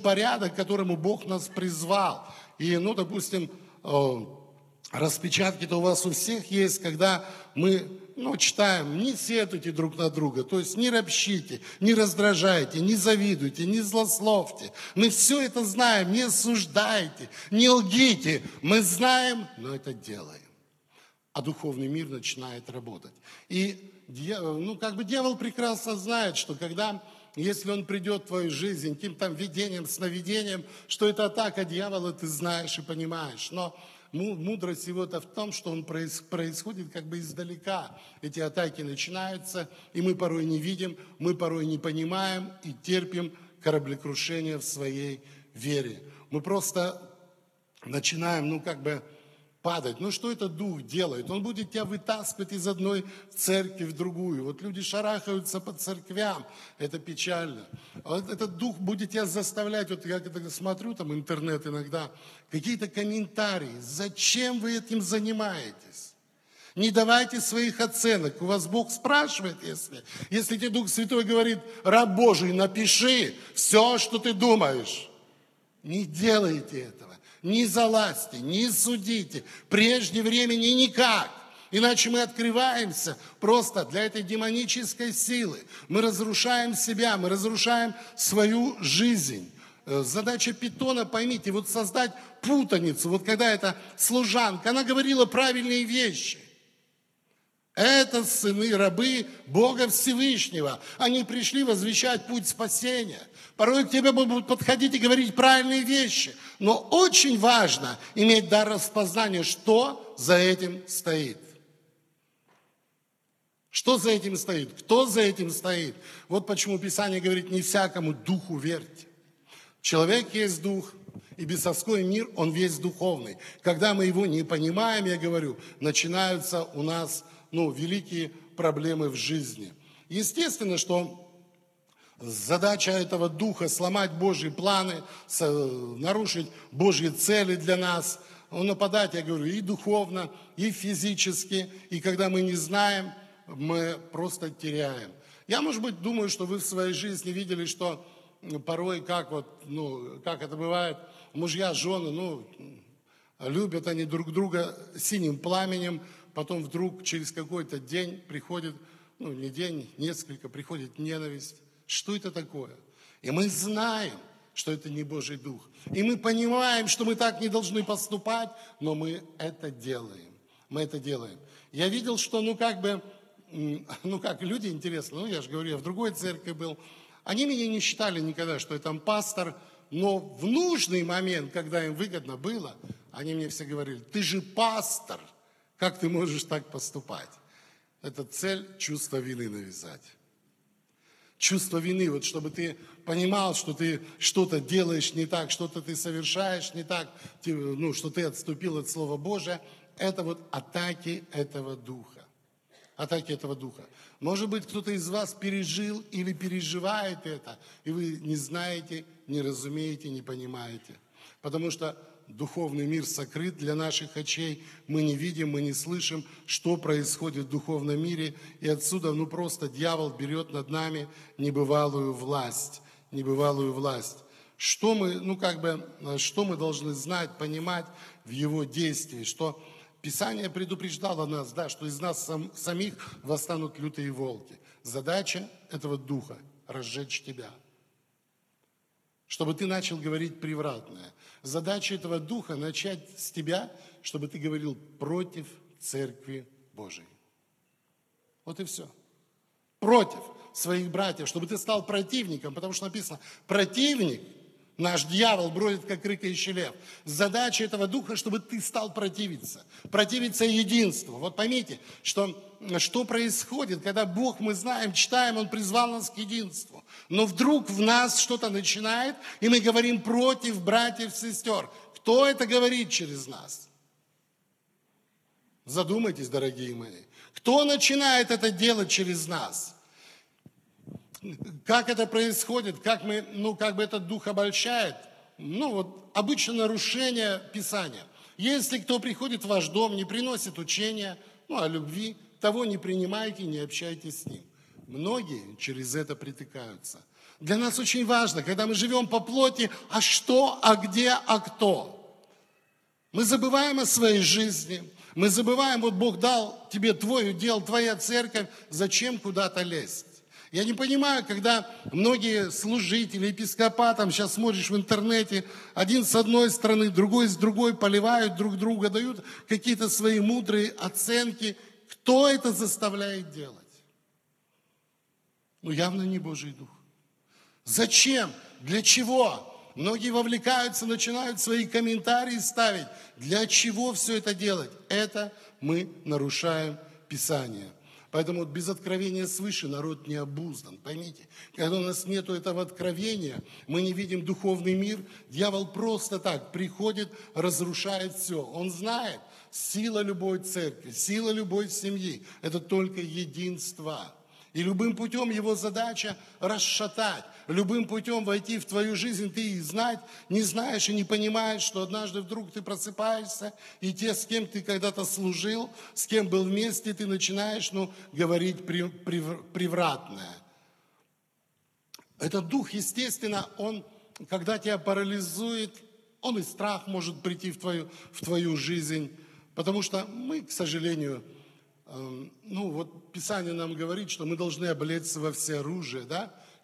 порядок, к которому Бог нас призвал. И, допустим, распечатки-то у вас у всех есть, когда мы читаем, не сетуйте друг на друга, то есть не ропщите, не раздражайте, не завидуйте, не злословьте. Мы все это знаем, не осуждайте, не лгите. Мы знаем, но это делаем. А духовный мир начинает работать. И дьявол прекрасно знает, что если он придет в твою жизнь, каким-то видением, сновидением, что это атака дьявола, ты знаешь и понимаешь. Но мудрость его-то в том, что он происходит издалека. Эти атаки начинаются, и мы порой не видим, мы порой не понимаем и терпим кораблекрушение в своей вере. Мы просто начинаем, падать. Что этот дух делает? Он будет тебя вытаскивать из одной церкви в другую. Люди шарахаются по церквям. Это печально. Этот дух будет тебя заставлять. Я когда смотрю интернет иногда, какие-то комментарии. Зачем вы этим занимаетесь? Не давайте своих оценок. У вас Бог спрашивает, если тебе Дух Святой говорит, раб Божий, напиши все, что ты думаешь. Не делайте этого. Не залазьте, не судите, прежде времени никак. Иначе мы открываемся просто для этой демонической силы. Мы разрушаем себя, мы разрушаем свою жизнь. Задача Питона, поймите, создать путаницу. Когда эта служанка, она говорила правильные вещи. Это сыны, рабы Бога Всевышнего. Они пришли возвещать путь спасения. Порой к тебе будут подходить и говорить правильные вещи. Но очень важно иметь дар распознания, что за этим стоит. Что за этим стоит? Кто за этим стоит? Почему Писание говорит, не всякому духу верьте. Человек есть дух. И бесовской мир, он весь духовный. Когда мы его не понимаем, я говорю, начинаются у нас великие проблемы в жизни. Естественно, что задача этого духа – сломать Божьи планы, нарушить Божьи цели для нас. Он нападает, я говорю, и духовно, и физически. И когда мы не знаем, мы просто теряем. Я, может быть, думаю, что вы в своей жизни видели, что порой, как это бывает, мужья, жены, любят они друг друга синим пламенем, потом вдруг через какой-то день приходит, не день, несколько, приходит ненависть. Что это такое? И мы знаем, что это не Божий Дух. И мы понимаем, что мы так не должны поступать, но мы это делаем. Мы это делаем. Я видел, что, люди, интересно, я же говорю, я в другой церкви был, они меня не считали никогда, что я там пастор, но в нужный момент, когда им выгодно было, они мне все говорили: ты же пастор, как ты можешь так поступать? Это цель чувства вины навязать. Чувство вины, вот чтобы ты понимал, что ты что-то делаешь не так, что-то ты совершаешь не так, что ты отступил от Слова Божия. Это вот атаки этого духа. Атаки этого духа. Может быть, кто-то из вас пережил или переживает это, и вы не знаете, не разумеете, не понимаете. Потому что духовный мир сокрыт для наших очей. Мы не видим, мы не слышим, что происходит в духовном мире. И отсюда, просто дьявол берет над нами небывалую власть. Небывалую власть. Что мы, что мы должны знать, понимать в его действии? Что Писание предупреждало нас, что из нас самих восстанут лютые волки. Задача этого духа – разжечь тебя. Чтобы ты начал говорить превратное. Задача этого духа – начать с тебя, чтобы ты говорил против Церкви Божией. Вот и все. Против своих братьев, чтобы ты стал противником, потому что написано «противник». Наш дьявол бродит, как рыкающий лев. Задача этого духа, чтобы ты стал противиться. Противиться единству. Вот поймите, что происходит, когда Бог, мы знаем, читаем, Он призвал нас к единству. Но вдруг в нас что-то начинает, и мы говорим против братьев, сестер. Кто это говорит через нас? Задумайтесь, дорогие мои. Кто начинает это делать через нас? Как это происходит, как мы, этот дух обольщает, обычно нарушение Писания. Если кто приходит в ваш дом, не приносит учения, о любви, того не принимайте, не общайтесь с ним. Многие через это притыкаются. Для нас очень важно, когда мы живем по плоти, а что, а где, а кто. Мы забываем о своей жизни, мы забываем, Бог дал тебе твой удел, твоя церковь, зачем куда-то лезть? Я не понимаю, когда многие служители, епископатам, сейчас смотришь в интернете, один с одной стороны, другой с другой, поливают друг друга, дают какие-то свои мудрые оценки. Кто это заставляет делать? Явно не Божий Дух. Зачем? Для чего? Многие вовлекаются, начинают свои комментарии ставить. Для чего все это делать? Это мы нарушаем Писание. Поэтому без откровения свыше народ не обуздан, поймите. Когда у нас нет этого откровения, мы не видим духовный мир, дьявол просто так приходит, разрушает все. Он знает, сила любой церкви, сила любой семьи – это только единство. И любым путем его задача расшатать, любым путем войти в твою жизнь, ты и знать не знаешь и не понимаешь, что однажды вдруг ты просыпаешься, и те, с кем ты когда-то служил, с кем был вместе, ты начинаешь, говорить превратное. Этот дух, естественно, он, когда тебя парализует, он и страх может прийти в твою жизнь, потому что мы, к сожалению, Писание нам говорит, что мы должны облечься во всеоружие,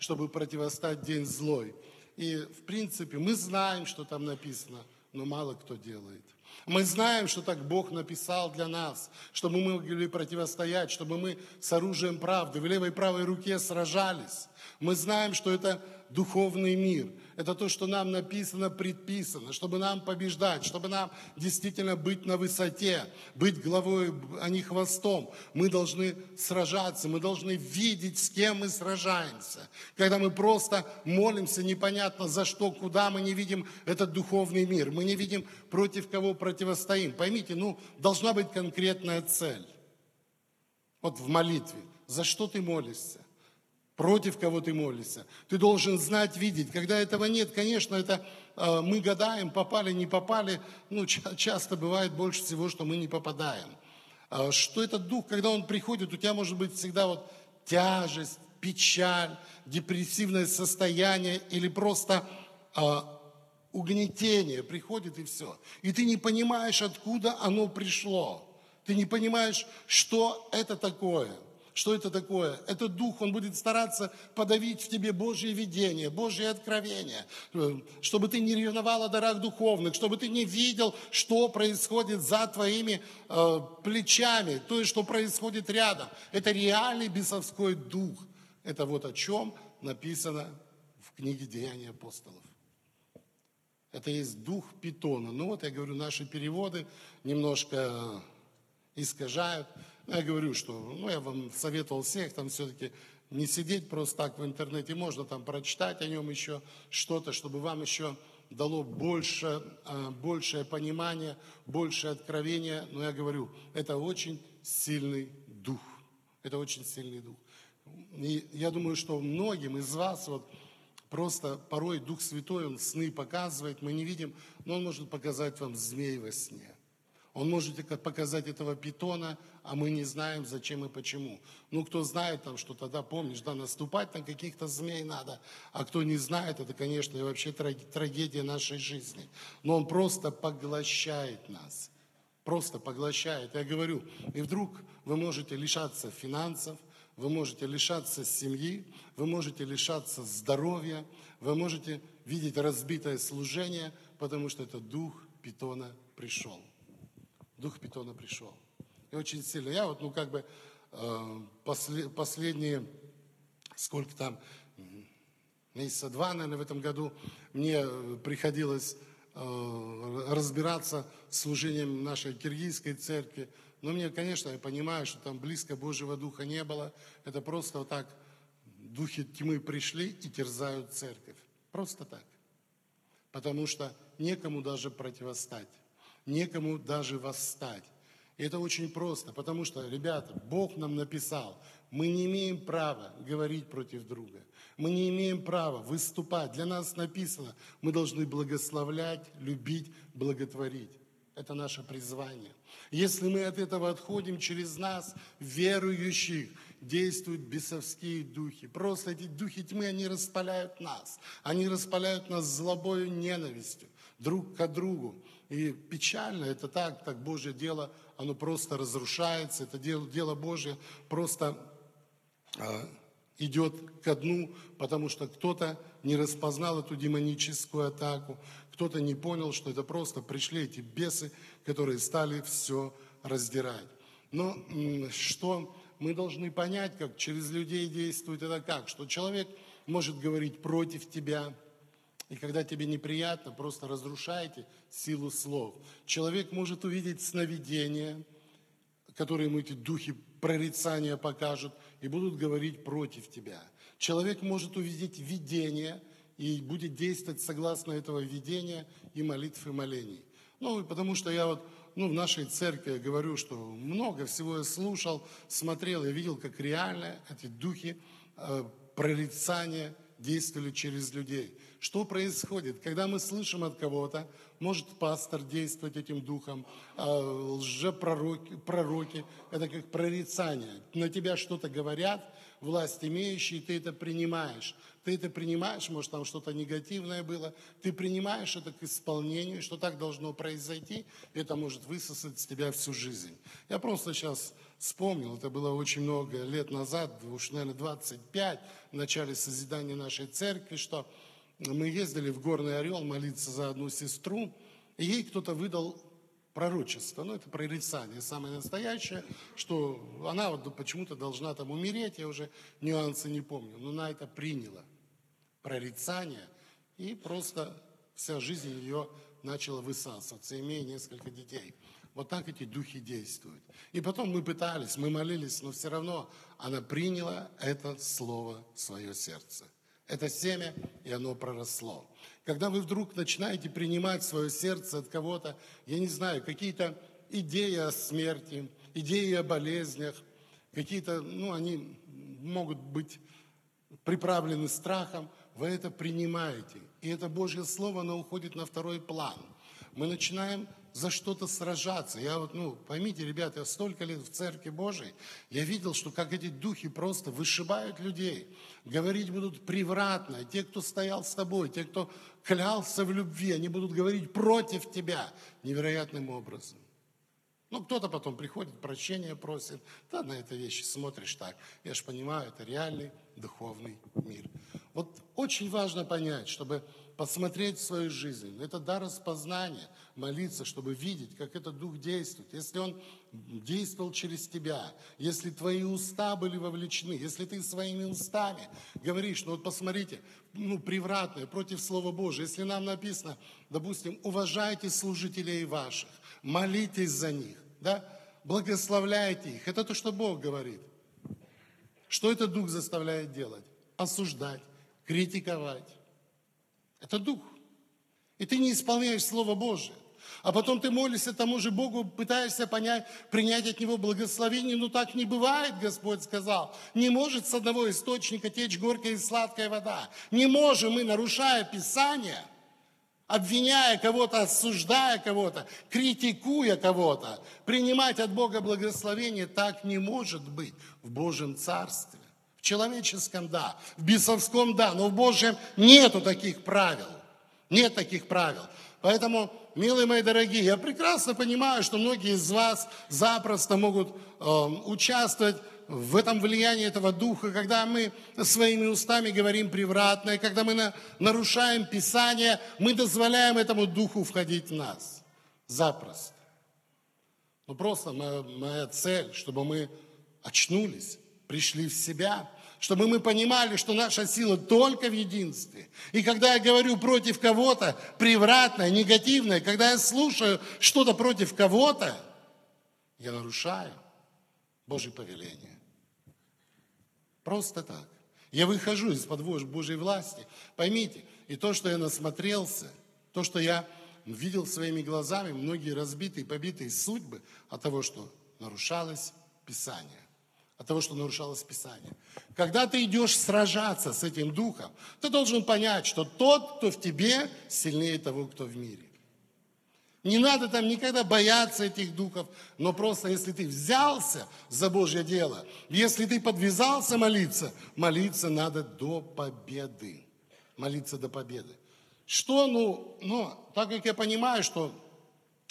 чтобы противостать день злой. И, в принципе, мы знаем, что там написано, но мало кто делает. Мы знаем, что так Бог написал для нас, чтобы мы могли противостоять, чтобы мы с оружием правды в левой и правой руке сражались. Мы знаем, что это духовный мир. Это то, что нам написано, предписано, чтобы нам побеждать, чтобы нам действительно быть на высоте, быть главой, а не хвостом. Мы должны сражаться, мы должны видеть, с кем мы сражаемся. Когда мы просто молимся, непонятно за что, куда, мы не видим этот духовный мир, мы не видим, против кого противостоим. Поймите, должна быть конкретная цель. Вот в молитве. За что ты молишься? Против кого ты молишься. Ты должен знать, видеть. Когда этого нет, конечно, это мы гадаем, попали, не попали. Часто бывает больше всего, что мы не попадаем. Что этот дух, когда он приходит, у тебя может быть всегда тяжесть, печаль, депрессивное состояние или просто угнетение приходит и все. И ты не понимаешь, откуда оно пришло. Ты не понимаешь, что это такое. Что это такое? Это Дух, Он будет стараться подавить в тебе Божье видение, Божье откровение, чтобы ты не ревновал о дарах духовных, чтобы ты не видел, что происходит за твоими плечами, то есть, что происходит рядом. Это реальный бесовской дух. Это вот о чем написано в книге «Деяния апостолов». Это есть дух Питона. Ну вот я говорю, наши переводы немножко искажают. Я говорю, что я вам советовал всех там все-таки не сидеть просто так в интернете. Можно там прочитать о нем еще что-то, чтобы вам еще дало большее понимание, большее откровение. Но я говорю, это очень сильный дух. Это очень сильный дух. И я думаю, что многим из вас просто порой Дух Святой, Он сны показывает, мы не видим, но Он может показать вам змей во сне. Он может показать этого питона, а мы не знаем, зачем и почему. Ну, кто знает, там, что тогда, помнишь, да, наступать на каких-то змей надо, а кто не знает, это, конечно, и вообще трагедия нашей жизни. Но он просто поглощает нас, просто поглощает. Я говорю, и вдруг вы можете лишаться финансов, вы можете лишаться семьи, вы можете лишаться здоровья, вы можете видеть разбитое служение, потому что это дух Питона пришел. Дух Питона пришел. И очень сильно. Я последние, сколько там, месяца два, наверное, в этом году мне приходилось разбираться с служением нашей киргизской церкви. Но мне, конечно, я понимаю, что там близко Божьего Духа не было. Это просто вот так духи тьмы пришли и терзают церковь. Просто так. Потому что некому даже противостать. Некому даже восстать. И это очень просто, потому что, ребята, Бог нам написал, мы не имеем права говорить против друга. Мы не имеем права выступать. Для нас написано, мы должны благословлять, любить, благотворить. Это наше призвание. Если мы от этого отходим, через нас, верующих, действуют бесовские духи. Просто эти духи тьмы, они распаляют нас. Они распаляют нас злобою, ненавистью, друг к другу. И печально, это так Божье дело, оно просто разрушается. Это дело Божье просто идет ко дну, потому что кто-то не распознал эту демоническую атаку, кто-то не понял, что это просто пришли эти бесы, которые стали все раздирать. Но что мы должны понять, как через людей действует это как? Что человек может говорить против тебя, и когда тебе неприятно, просто разрушайте силу слов. Человек может увидеть сновидение, которые ему эти духи прорицания покажут, и будут говорить против тебя. Человек может увидеть видение, и будет действовать согласно этого видения и молитв, и молений. Потому что я в нашей церкви говорю, что много всего я слушал, смотрел, я видел, как реально эти духи прорицания действовали через людей. Что происходит? Когда мы слышим от кого-то, может пастор действовать этим духом, лжепророки, это как прорицание. На тебя что-то говорят, власть имеющие, ты это принимаешь. Ты это принимаешь, может там что-то негативное было, ты принимаешь это к исполнению, что так должно произойти, это может высосать с тебя всю жизнь. Я просто сейчас вспомнил, это было очень много лет назад, уж, наверное, 25, в начале созидания нашей церкви, что мы ездили в Горный Орел молиться за одну сестру, и ей кто-то выдал пророчество. Это прорицание самое настоящее, что она почему-то должна там умереть, я уже нюансы не помню, но она это приняла. Прорицание, и просто вся жизнь ее начала высасываться, имея несколько детей. Вот так эти духи действуют. И потом мы пытались, мы молились, но все равно она приняла это слово в свое сердце. Это семя, и оно проросло. Когда вы вдруг начинаете принимать свое сердце от кого-то, я не знаю, какие-то идеи о смерти, идеи о болезнях, какие-то, они могут быть приправлены страхом, вы это принимаете. И это Божье Слово, оно уходит на второй план. Мы начинаем за что-то сражаться. Я поймите, ребята, я столько лет в Церкви Божией, я видел, что как эти духи просто вышибают людей, говорить будут превратно. Те, кто стоял с тобой, те, кто клялся в любви, они будут говорить против тебя невероятным образом. Ну, кто-то потом приходит, прощения просит. Да, на эти вещи смотришь так. Я же понимаю, это реальный духовный мир. Вот очень важно понять, чтобы посмотреть свою жизнь. Это дар распознания, молиться, чтобы видеть, как этот Дух действует. Если Он действовал через тебя, если твои уста были вовлечены, если ты своими устами говоришь, ну вот посмотрите, ну превратное, против Слова Божия. Если нам написано, допустим, уважайте служителей ваших, молитесь за них, да? Благословляйте их. Это то, что Бог говорит. Что этот Дух заставляет делать? Осуждать, критиковать. Это Дух. И ты не исполняешь Слово Божие. А потом ты молишься тому же Богу, пытаешься понять, принять от Него благословение. Но так не бывает, Господь сказал. Не может с одного источника течь горькая и сладкая вода. Не можем мы, нарушая Писание, обвиняя кого-то, осуждая кого-то, критикуя кого-то, принимать от Бога благословение. Так не может быть в Божьем Царстве. В человеческом – да, в бесовском – да, но в Божьем нету таких правил. Нет таких правил. Поэтому, милые мои дорогие, я прекрасно понимаю, что многие из вас запросто могут участвовать в этом влиянии этого Духа, когда мы своими устами говорим превратное, когда мы нарушаем Писание, мы дозволяем этому Духу входить в нас. Запросто. Ну, просто моя цель, чтобы мы очнулись, пришли в себя, чтобы мы понимали, что наша сила только в единстве. И когда я говорю против кого-то, превратное, негативное, когда я слушаю что-то против кого-то, я нарушаю Божье повеление. Просто так. Я выхожу из-под Божьей власти. Поймите, и то, что я насмотрелся, то, что я видел своими глазами, многие разбитые, побитые судьбы от того, что нарушалось Писание. От того, что нарушалось Писание. Когда ты идешь сражаться с этим Духом, ты должен понять, что тот, кто в тебе, сильнее того, кто в мире. Не надо там никогда бояться этих духов, но просто если ты взялся за Божье дело, если ты подвязался молиться, молиться надо до победы. Молиться до победы. Что, так как я понимаю, что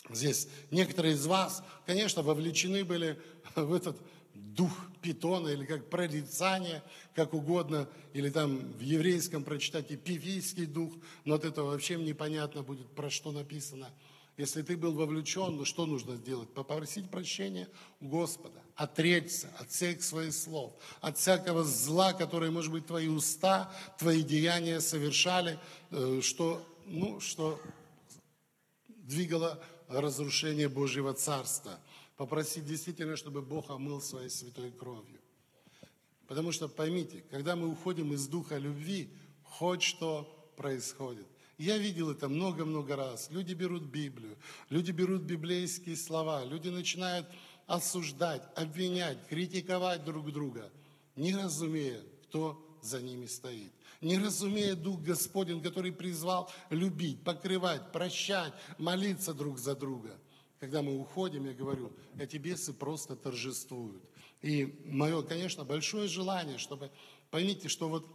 здесь некоторые из вас, конечно, вовлечены были в этот Дух Питона, или как прорицание, как угодно, или там в еврейском прочитайте пифийский дух, но от этого вообще непонятно будет, про что написано. Если ты был вовлечен, ну что нужно сделать? Попросить прощения у Господа, отречься от всех своих слов, от всякого зла, которое, может быть, твои уста, твои деяния совершали, что двигало разрушение Божьего Царства. Попросить действительно, чтобы Бог омыл своей святой кровью. Потому что, поймите, когда мы уходим из духа любви, хоть что происходит. Я видел это много-много раз. Люди берут Библию, люди берут библейские слова, люди начинают осуждать, обвинять, критиковать друг друга, не разумея, кто за ними стоит. Не разумея Дух Господень, который призвал любить, покрывать, прощать, молиться друг за друга. Когда мы уходим, я говорю, эти бесы просто торжествуют. И мое, конечно, большое желание, чтобы, поймите, что вот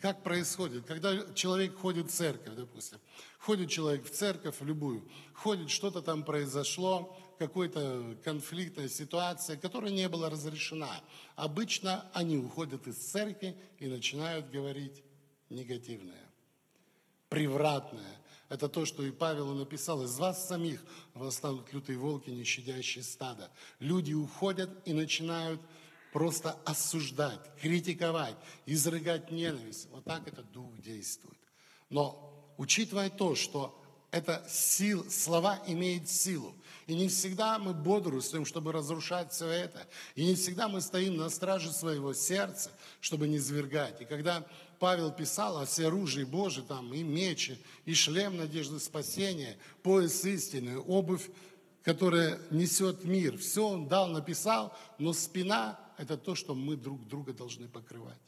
как происходит, когда человек ходит в церковь, допустим, ходит человек в церковь, в любую, ходит, что-то там произошло, какая-то конфликтная ситуация, которая не была разрешена. Обычно они уходят из церкви и начинают говорить негативное, превратное. Это то, что и Павел написал: из вас самих восстанут лютые волки, не щадящие стада. Люди уходят и начинают просто осуждать, критиковать, изрыгать ненависть. Вот так этот Дух действует. Но учитывая то, что это слова имеют силу. И не всегда мы бодрствуем, чтобы разрушать все это. И не всегда мы стоим на страже своего сердца, чтобы не низвергать. И когда Павел писал о всеоружии Божьем, там и мечи, и шлем надежды спасения, пояс истины, обувь, которая несет мир. Все он дал, написал, но спина – это то, что мы друг друга должны покрывать.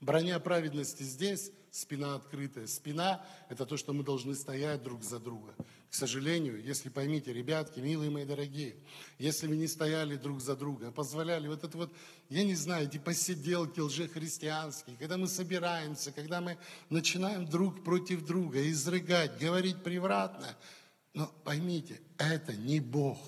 Броня праведности здесь, спина открытая. Спина – это то, что мы должны стоять друг за друга. К сожалению, если поймите, ребятки, милые мои дорогие, если вы не стояли друг за друга, позволяли вот это вот, я не знаю, эти посиделки лжехристианские, когда мы собираемся, когда мы начинаем друг против друга изрыгать, говорить превратно, но поймите, это не Бог.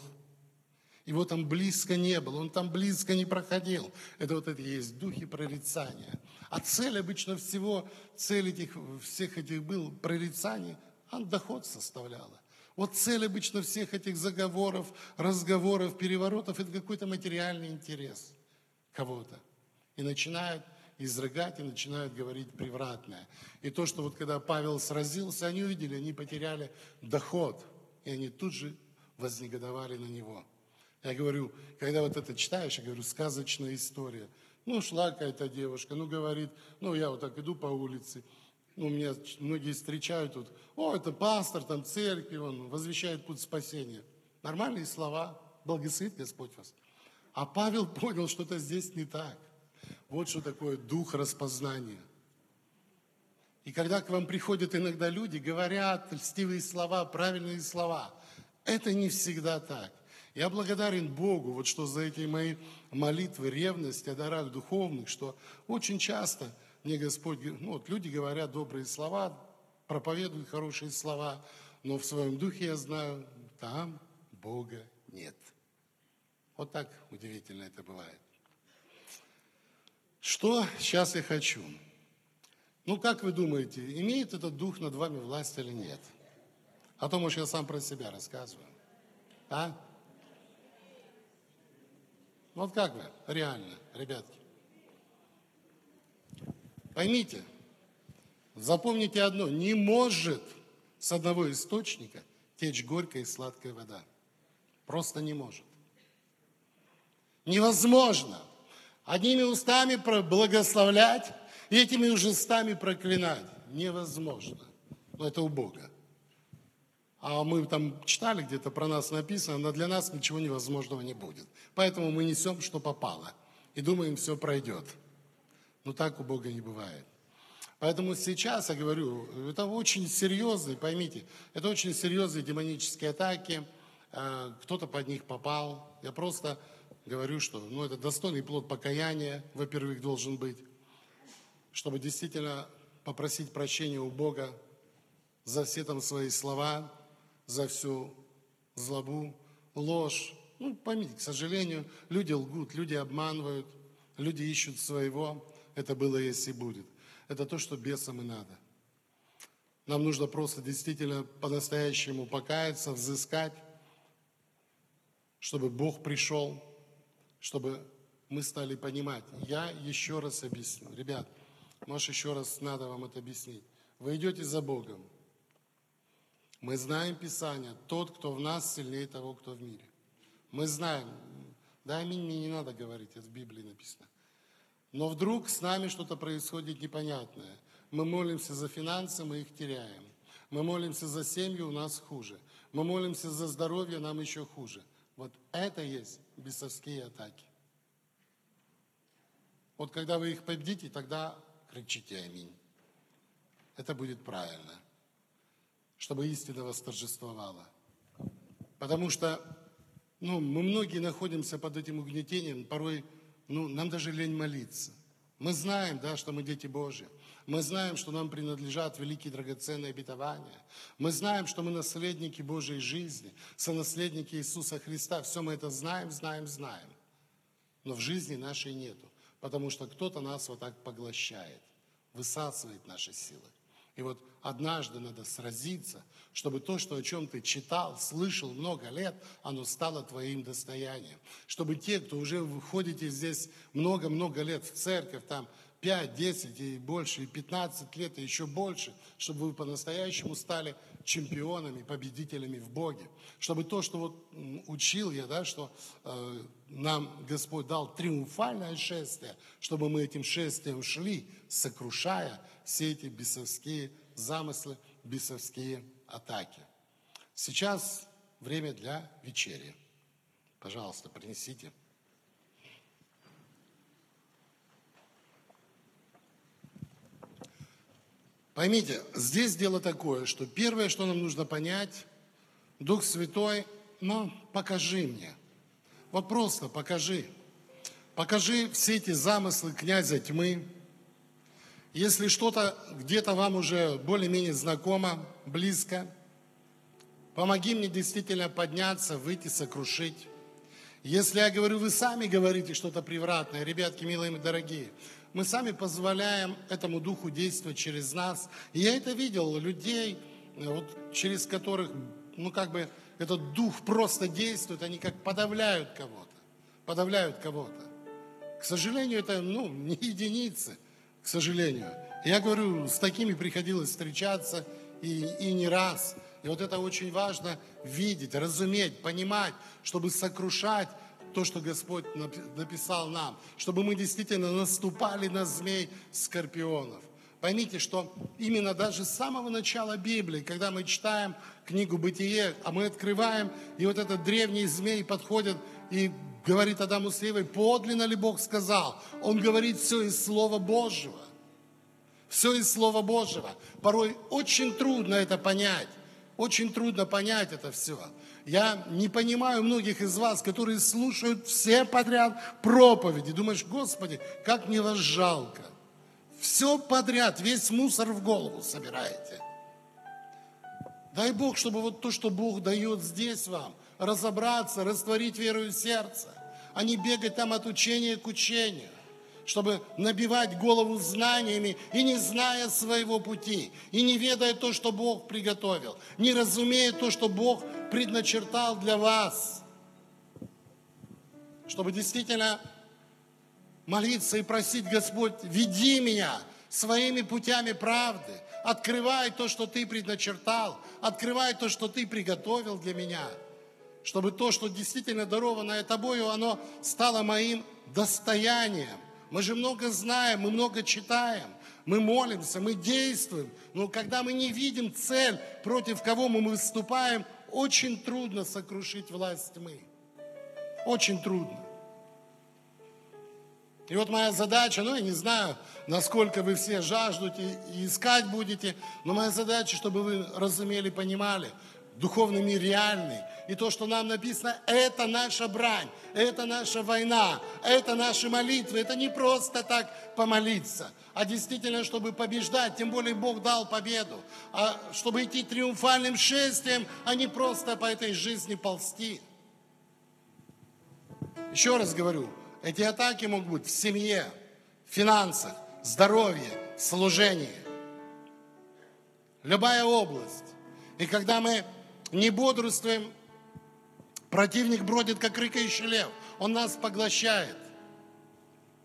Его там близко не было, он там близко не проходил. Это и есть духи прорицания. А цель обычно всего, цель всех этих был прорицаний, он доход составляла. Вот цель обычно всех этих заговоров, разговоров, переворотов – это какой-то материальный интерес кого-то. И начинают изрыгать, и начинают говорить превратное. И то, что вот когда Павел сразился, они увидели, они потеряли доход. И они тут же вознегодовали на него. Я говорю, когда вот это читаешь, я говорю, сказочная история. Ну, шла какая-то девушка, ну, говорит, ну, я вот так иду по улице. Ну, меня многие встречают тут. О, это пастор, там, церкви, он возвещает путь спасения. Нормальные слова. Благословит Господь вас. А Павел понял, что-то здесь не так. Вот что такое дух распознания. И когда к вам приходят иногда люди, говорят льстивые слова, правильные слова, это не всегда так. Я благодарен Богу, вот что за эти мои молитвы, ревность о дарах духовных, что очень часто мне Господь говорит, ну вот люди говорят добрые слова, проповедуют хорошие слова, но в своем духе я знаю, там Бога нет. Вот так удивительно это бывает. Что сейчас я хочу? Ну, как вы думаете, имеет этот дух над вами власть или нет? А то, может, я сам про себя рассказываю. А? Вот как вы? Реально, ребятки. Поймите, запомните одно, не может с одного источника течь горькая и сладкая вода. Просто не может. Невозможно одними устами благословлять и этими уже устами проклинать. Невозможно. Но это у Бога. А мы там читали, где-то про нас написано, но для нас ничего невозможного не будет. Поэтому мы несем, что попало, и думаем, все пройдет. Но так у Бога не бывает. Поэтому сейчас я говорю, это очень серьезные, поймите, это очень серьезные демонические атаки. Кто-то под них попал. Я просто говорю, что ну, это достойный плод покаяния, во-первых, должен быть, чтобы действительно попросить прощения у Бога за все там свои слова, за всю злобу, ложь. Ну, поймите, к сожалению, люди лгут, люди обманывают, люди ищут своего. Это было, есть и будет. Это то, что бесам и надо. Нам нужно просто действительно по-настоящему покаяться, взыскать, чтобы Бог пришел, чтобы мы стали понимать. Я еще раз объясню. Ребят, может, еще раз надо вам это объяснить. Вы идете за Богом. Мы знаем Писание. Тот, кто в нас, сильнее того, кто в мире. Мы знаем. Да, аминь, мне не надо говорить, это в Библии написано. Но вдруг с нами что-то происходит непонятное. Мы молимся за финансы, мы их теряем. Мы молимся за семью, у нас хуже. Мы молимся за здоровье, нам еще хуже. Вот это есть бесовские атаки. Вот когда вы их победите, тогда кричите «Аминь». Это будет правильно, чтобы истина восторжествовала. Потому что мы многие находимся под этим угнетением, порой... Нам даже лень молиться. Мы знаем, да, что мы дети Божьи. Мы знаем, что нам принадлежат великие драгоценные обетования. Мы знаем, что мы наследники Божьей жизни, сонаследники Иисуса Христа. Все мы это знаем. Но в жизни нашей нету, потому что кто-то нас вот так поглощает, высасывает наши силы. И вот однажды надо сразиться, чтобы то, что, о чем ты читал, слышал много лет, оно стало твоим достоянием. Чтобы те, кто уже вы ходите здесь много-много лет в церковь, там 5, 10 и больше, и 15 лет, и еще больше, чтобы вы по-настоящему стали чемпионами, победителями в Боге. Чтобы то, что вот учил я, да, что нам Господь дал триумфальное шествие, чтобы мы этим шествием шли, сокрушая все эти бесовские замыслы, бесовские атаки. Сейчас время для вечери. Пожалуйста, принесите. Поймите, здесь дело такое, что первое, что нам нужно понять, Дух Святой, покажи мне. Вот просто покажи. Покажи все эти замыслы князя тьмы. Если что-то где-то вам уже более-менее знакомо, близко, помоги мне действительно подняться, выйти, сокрушить. Если я говорю, вы сами говорите что-то превратное, ребятки, милые и дорогие, мы сами позволяем этому духу действовать через нас. И я это видел, людей, вот, через которых, ну как бы, этот дух просто действует, они как подавляют кого-то. Подавляют кого-то. К сожалению, это, не единицы, к сожалению. Я говорю, с такими приходилось встречаться и не раз. И вот это очень важно видеть, разуметь, понимать, чтобы сокрушать то, что Господь написал нам. Чтобы мы действительно наступали на змей, скорпионов. Поймите, что именно даже с самого начала Библии, когда мы читаем книгу «Бытие», а мы открываем, и вот этот древний змей подходит и говорит Адаму с Евой, подлинно ли Бог сказал? Он говорит все из Слова Божьего. Все из Слова Божьего. Порой очень трудно это понять. Очень трудно понять это все. Я не понимаю многих из вас, которые слушают все подряд проповеди. Думаешь, Господи, как мне вас жалко. Все подряд, весь мусор в голову собираете. Дай Бог, чтобы вот то, что Бог дает здесь вам, разобраться, растворить веру в сердце, а не бегать там от учения к учению, чтобы набивать голову знаниями и не зная своего пути, и не ведая то, что Бог приготовил, не разумея то, что Бог предначертал для вас, чтобы действительно молиться и просить, Господь, веди меня своими путями правды, открывай то, что Ты предначертал, открывай то, что Ты приготовил для меня, чтобы то, что действительно даровано Тобою, оно стало моим достоянием. Мы же много знаем, мы много читаем, мы молимся, мы действуем. Но когда мы не видим цель, против кого мы выступаем, очень трудно сокрушить власть тьмы. Очень трудно. И вот моя задача, я не знаю, насколько вы все жаждете и искать будете, но моя задача, чтобы вы разумели, понимали, духовный мир реальный. И то, что нам написано, это наша брань, это наша война, это наши молитвы. Это не просто так помолиться, а действительно, чтобы побеждать, тем более Бог дал победу, а чтобы идти триумфальным шествием, а не просто по этой жизни ползти. Еще раз говорю, эти атаки могут быть в семье, в финансах, здоровье, служении. Любая область. И когда мы не бодрствуем, противник бродит, как рыкающий лев. Он нас поглощает.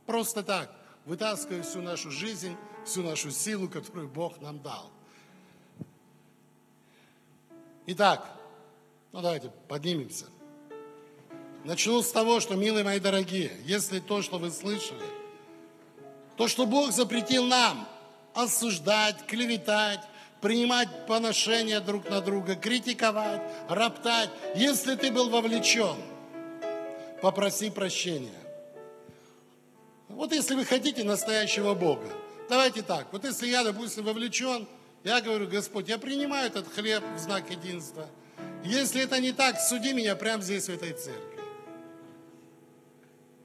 Просто так, вытаскивая всю нашу жизнь, всю нашу силу, которую Бог нам дал. Итак, давайте поднимемся. Начну с того, что, милые мои дорогие, если то, что вы слышали, то, что Бог запретил нам осуждать, клеветать, принимать поношения друг на друга, критиковать, роптать. Если ты был вовлечен, попроси прощения. Вот если вы хотите настоящего Бога, давайте так. Вот если я, допустим, вовлечен, я говорю, Господь, я принимаю этот хлеб в знак единства. Если это не так, суди меня прямо здесь, в этой церкви.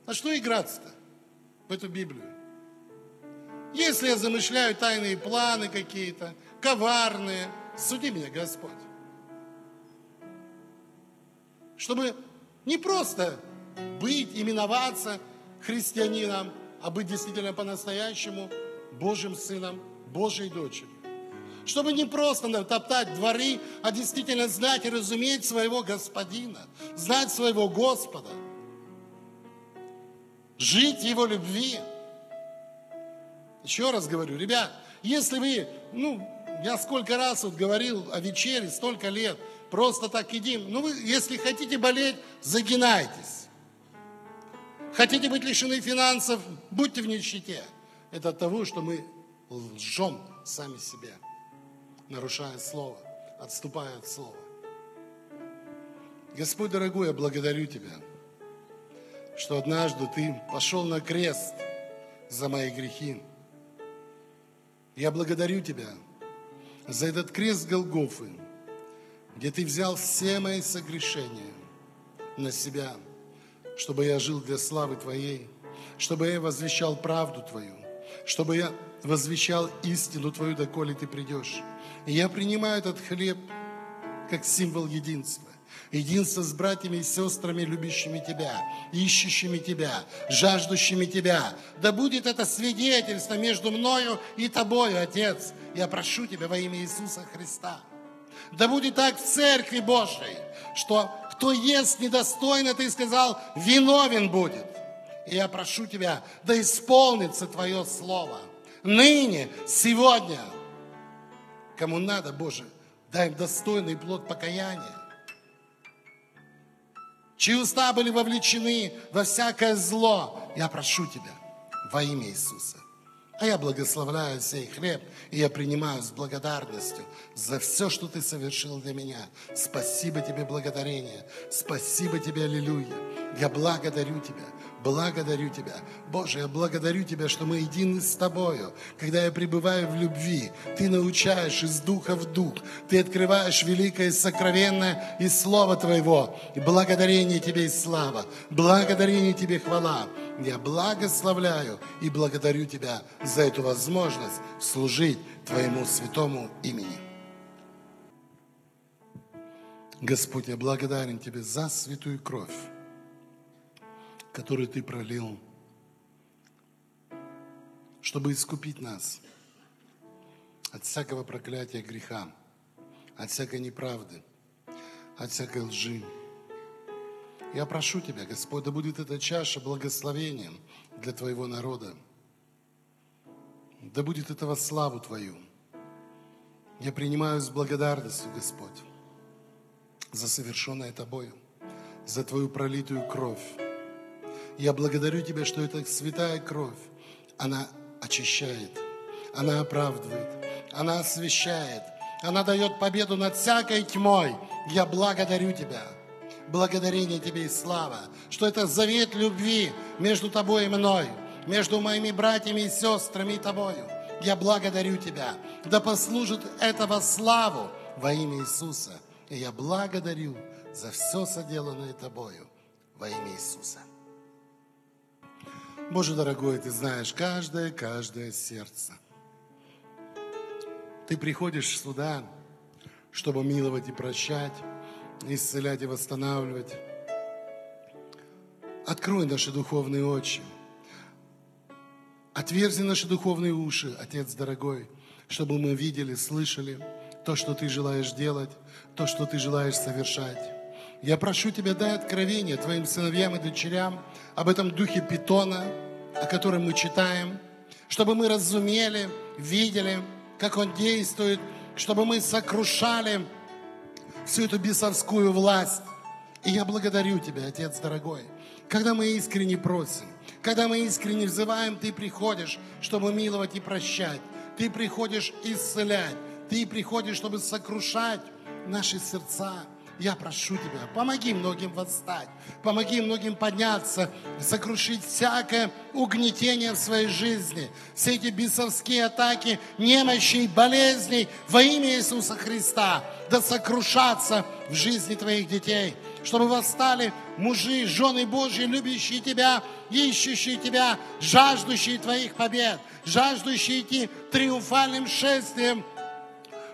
А что играться-то в эту Библию? Если я замышляю тайные планы какие-то, коварные, суди меня, Господь. Чтобы не просто быть, именоваться христианином, а быть действительно по-настоящему Божьим сыном, Божьей дочерью. Чтобы не просто топтать дворы, а действительно знать и разуметь своего Господина, знать своего Господа, жить Его любви. Еще раз говорю, ребят, если вы, я сколько раз говорил о вечере, столько лет, просто так едим. Вы, если хотите болеть, загинайтесь. Хотите быть лишены финансов, будьте в нищете. Это от того, что мы лжем сами себе, нарушая слово, отступая от слова. Господь дорогой, я благодарю Тебя, что однажды Ты пошел на крест за мои грехи. Я благодарю Тебя за этот крест Голгофы, где Ты взял все мои согрешения на себя, чтобы я жил для славы Твоей, чтобы я возвещал правду Твою, чтобы я возвещал истину Твою, доколе Ты придешь. И я принимаю этот хлеб как символ единства. Единство с братьями и сестрами, любящими Тебя, ищущими Тебя, жаждущими Тебя. Да будет это свидетельство между мною и Тобою, Отец. Я прошу Тебя во имя Иисуса Христа. Да будет так в Церкви Божьей, что кто ест недостойно, Ты сказал, виновен будет. И я прошу Тебя, да исполнится Твое Слово. Ныне, сегодня, кому надо, Боже, дай им достойный плод покаяния. Чьи уста были вовлечены во всякое зло, я прошу Тебя во имя Иисуса. А я благословляю сей хлеб, и я принимаю с благодарностью за все, что Ты совершил для меня. Спасибо Тебе, благодарение. Спасибо Тебе, аллилуйя. Я благодарю Тебя. Благодарю Тебя. Боже, я благодарю Тебя, что мы едины с Тобою. Когда я пребываю в любви, Ты научаешь из духа в дух. Ты открываешь великое и сокровенное из слова Твоего. И благодарение Тебе и слава. Благодарение Тебе хвала. Я благословляю и благодарю Тебя за эту возможность служить Твоему святому имени. Господь, я благодарен Тебе за святую кровь, который Ты пролил, чтобы искупить нас от всякого проклятия греха, от всякой неправды, от всякой лжи. Я прошу Тебя, Господь, да будет эта чаша благословением для Твоего народа, да будет этого славу Твою. Я принимаю с благодарностью, Господь, за совершенное Тобою, за Твою пролитую кровь. Я благодарю Тебя, что эта святая кровь, она очищает, она оправдывает, она освящает, она дает победу над всякой тьмой. Я благодарю Тебя. Благодарение Тебе и слава, что это завет любви между Тобой и мной, между моими братьями и сестрами и Тобою. Я благодарю Тебя. Да послужит этого славу во имя Иисуса. И я благодарю за все соделанное Тобою во имя Иисуса. Боже дорогой, Ты знаешь каждое сердце. Ты приходишь сюда, чтобы миловать и прощать, исцелять и восстанавливать. Открой наши духовные очи. Отверзи наши духовные уши, Отец дорогой, чтобы мы видели, слышали то, что Ты желаешь делать, то, что Ты желаешь совершать. Я прошу Тебя, дай откровение Твоим сыновьям и дочерям об этом Духе Питона, о котором мы читаем, чтобы мы разумели, видели, как Он действует, чтобы мы сокрушали всю эту бесовскую власть. И я благодарю Тебя, Отец дорогой, когда мы искренне просим, когда мы искренне взываем, Ты приходишь, чтобы миловать и прощать, Ты приходишь исцелять, Ты приходишь, чтобы сокрушать наши сердца. Я прошу Тебя, помоги многим восстать, помоги многим подняться, сокрушить всякое угнетение в своей жизни, все эти бесовские атаки, немощи, болезней во имя Иисуса Христа, да сокрушаться в жизни Твоих детей, чтобы восстали мужи, жены Божьи, любящие Тебя, ищущие Тебя, жаждущие Твоих побед, жаждущие идти триумфальным шествием,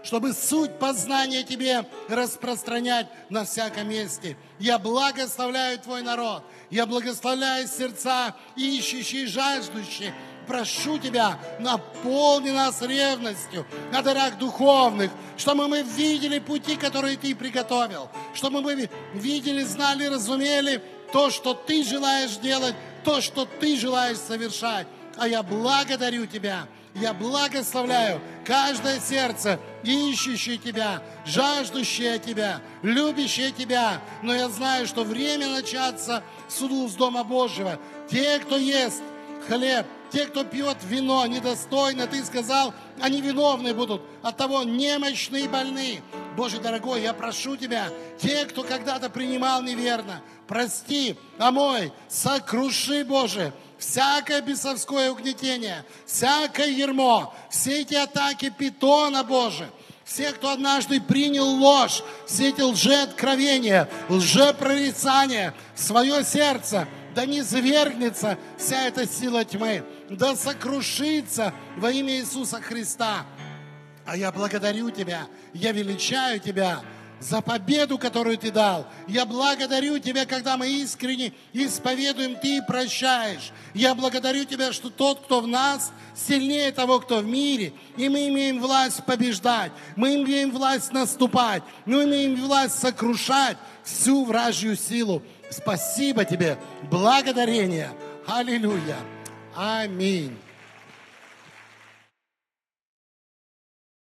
чтобы суть познания Тебе распространять на всяком месте. Я благословляю Твой народ, я благословляю сердца ищущие и жаждущие. Прошу Тебя, наполни нас ревностью на дарах духовных, чтобы мы видели пути, которые Ты приготовил, чтобы мы видели, знали, разумели то, что Ты желаешь делать, то, что Ты желаешь совершать. А я благодарю Тебя. Я благословляю каждое сердце, ищущее Тебя, жаждущее Тебя, любящее Тебя. Но я знаю, что время начаться суду с Дома Божьего. Те, кто ест хлеб, те, кто пьет вино недостойно, Ты сказал, они виновны будут, оттого немощны и больны. Боже дорогой, я прошу Тебя, те, кто когда-то принимал неверно, прости, омой, сокруши, Боже, всякое бесовское угнетение, всякое ярмо, все эти атаки питона, Боже, все, кто однажды принял ложь, все эти лжеоткровения, лжепрорицания в свое сердце, да не свергнется вся эта сила тьмы, да сокрушится во имя Иисуса Христа. А я благодарю Тебя, я величаю Тебя, за победу, которую Ты дал. Я благодарю Тебя, когда мы искренне исповедуем, Ты прощаешь. Я благодарю Тебя, что тот, кто в нас, сильнее того, кто в мире. И мы имеем власть побеждать, мы имеем власть наступать, мы имеем власть сокрушать всю вражью силу. Спасибо Тебе, благодарение. Аллилуйя. Аминь.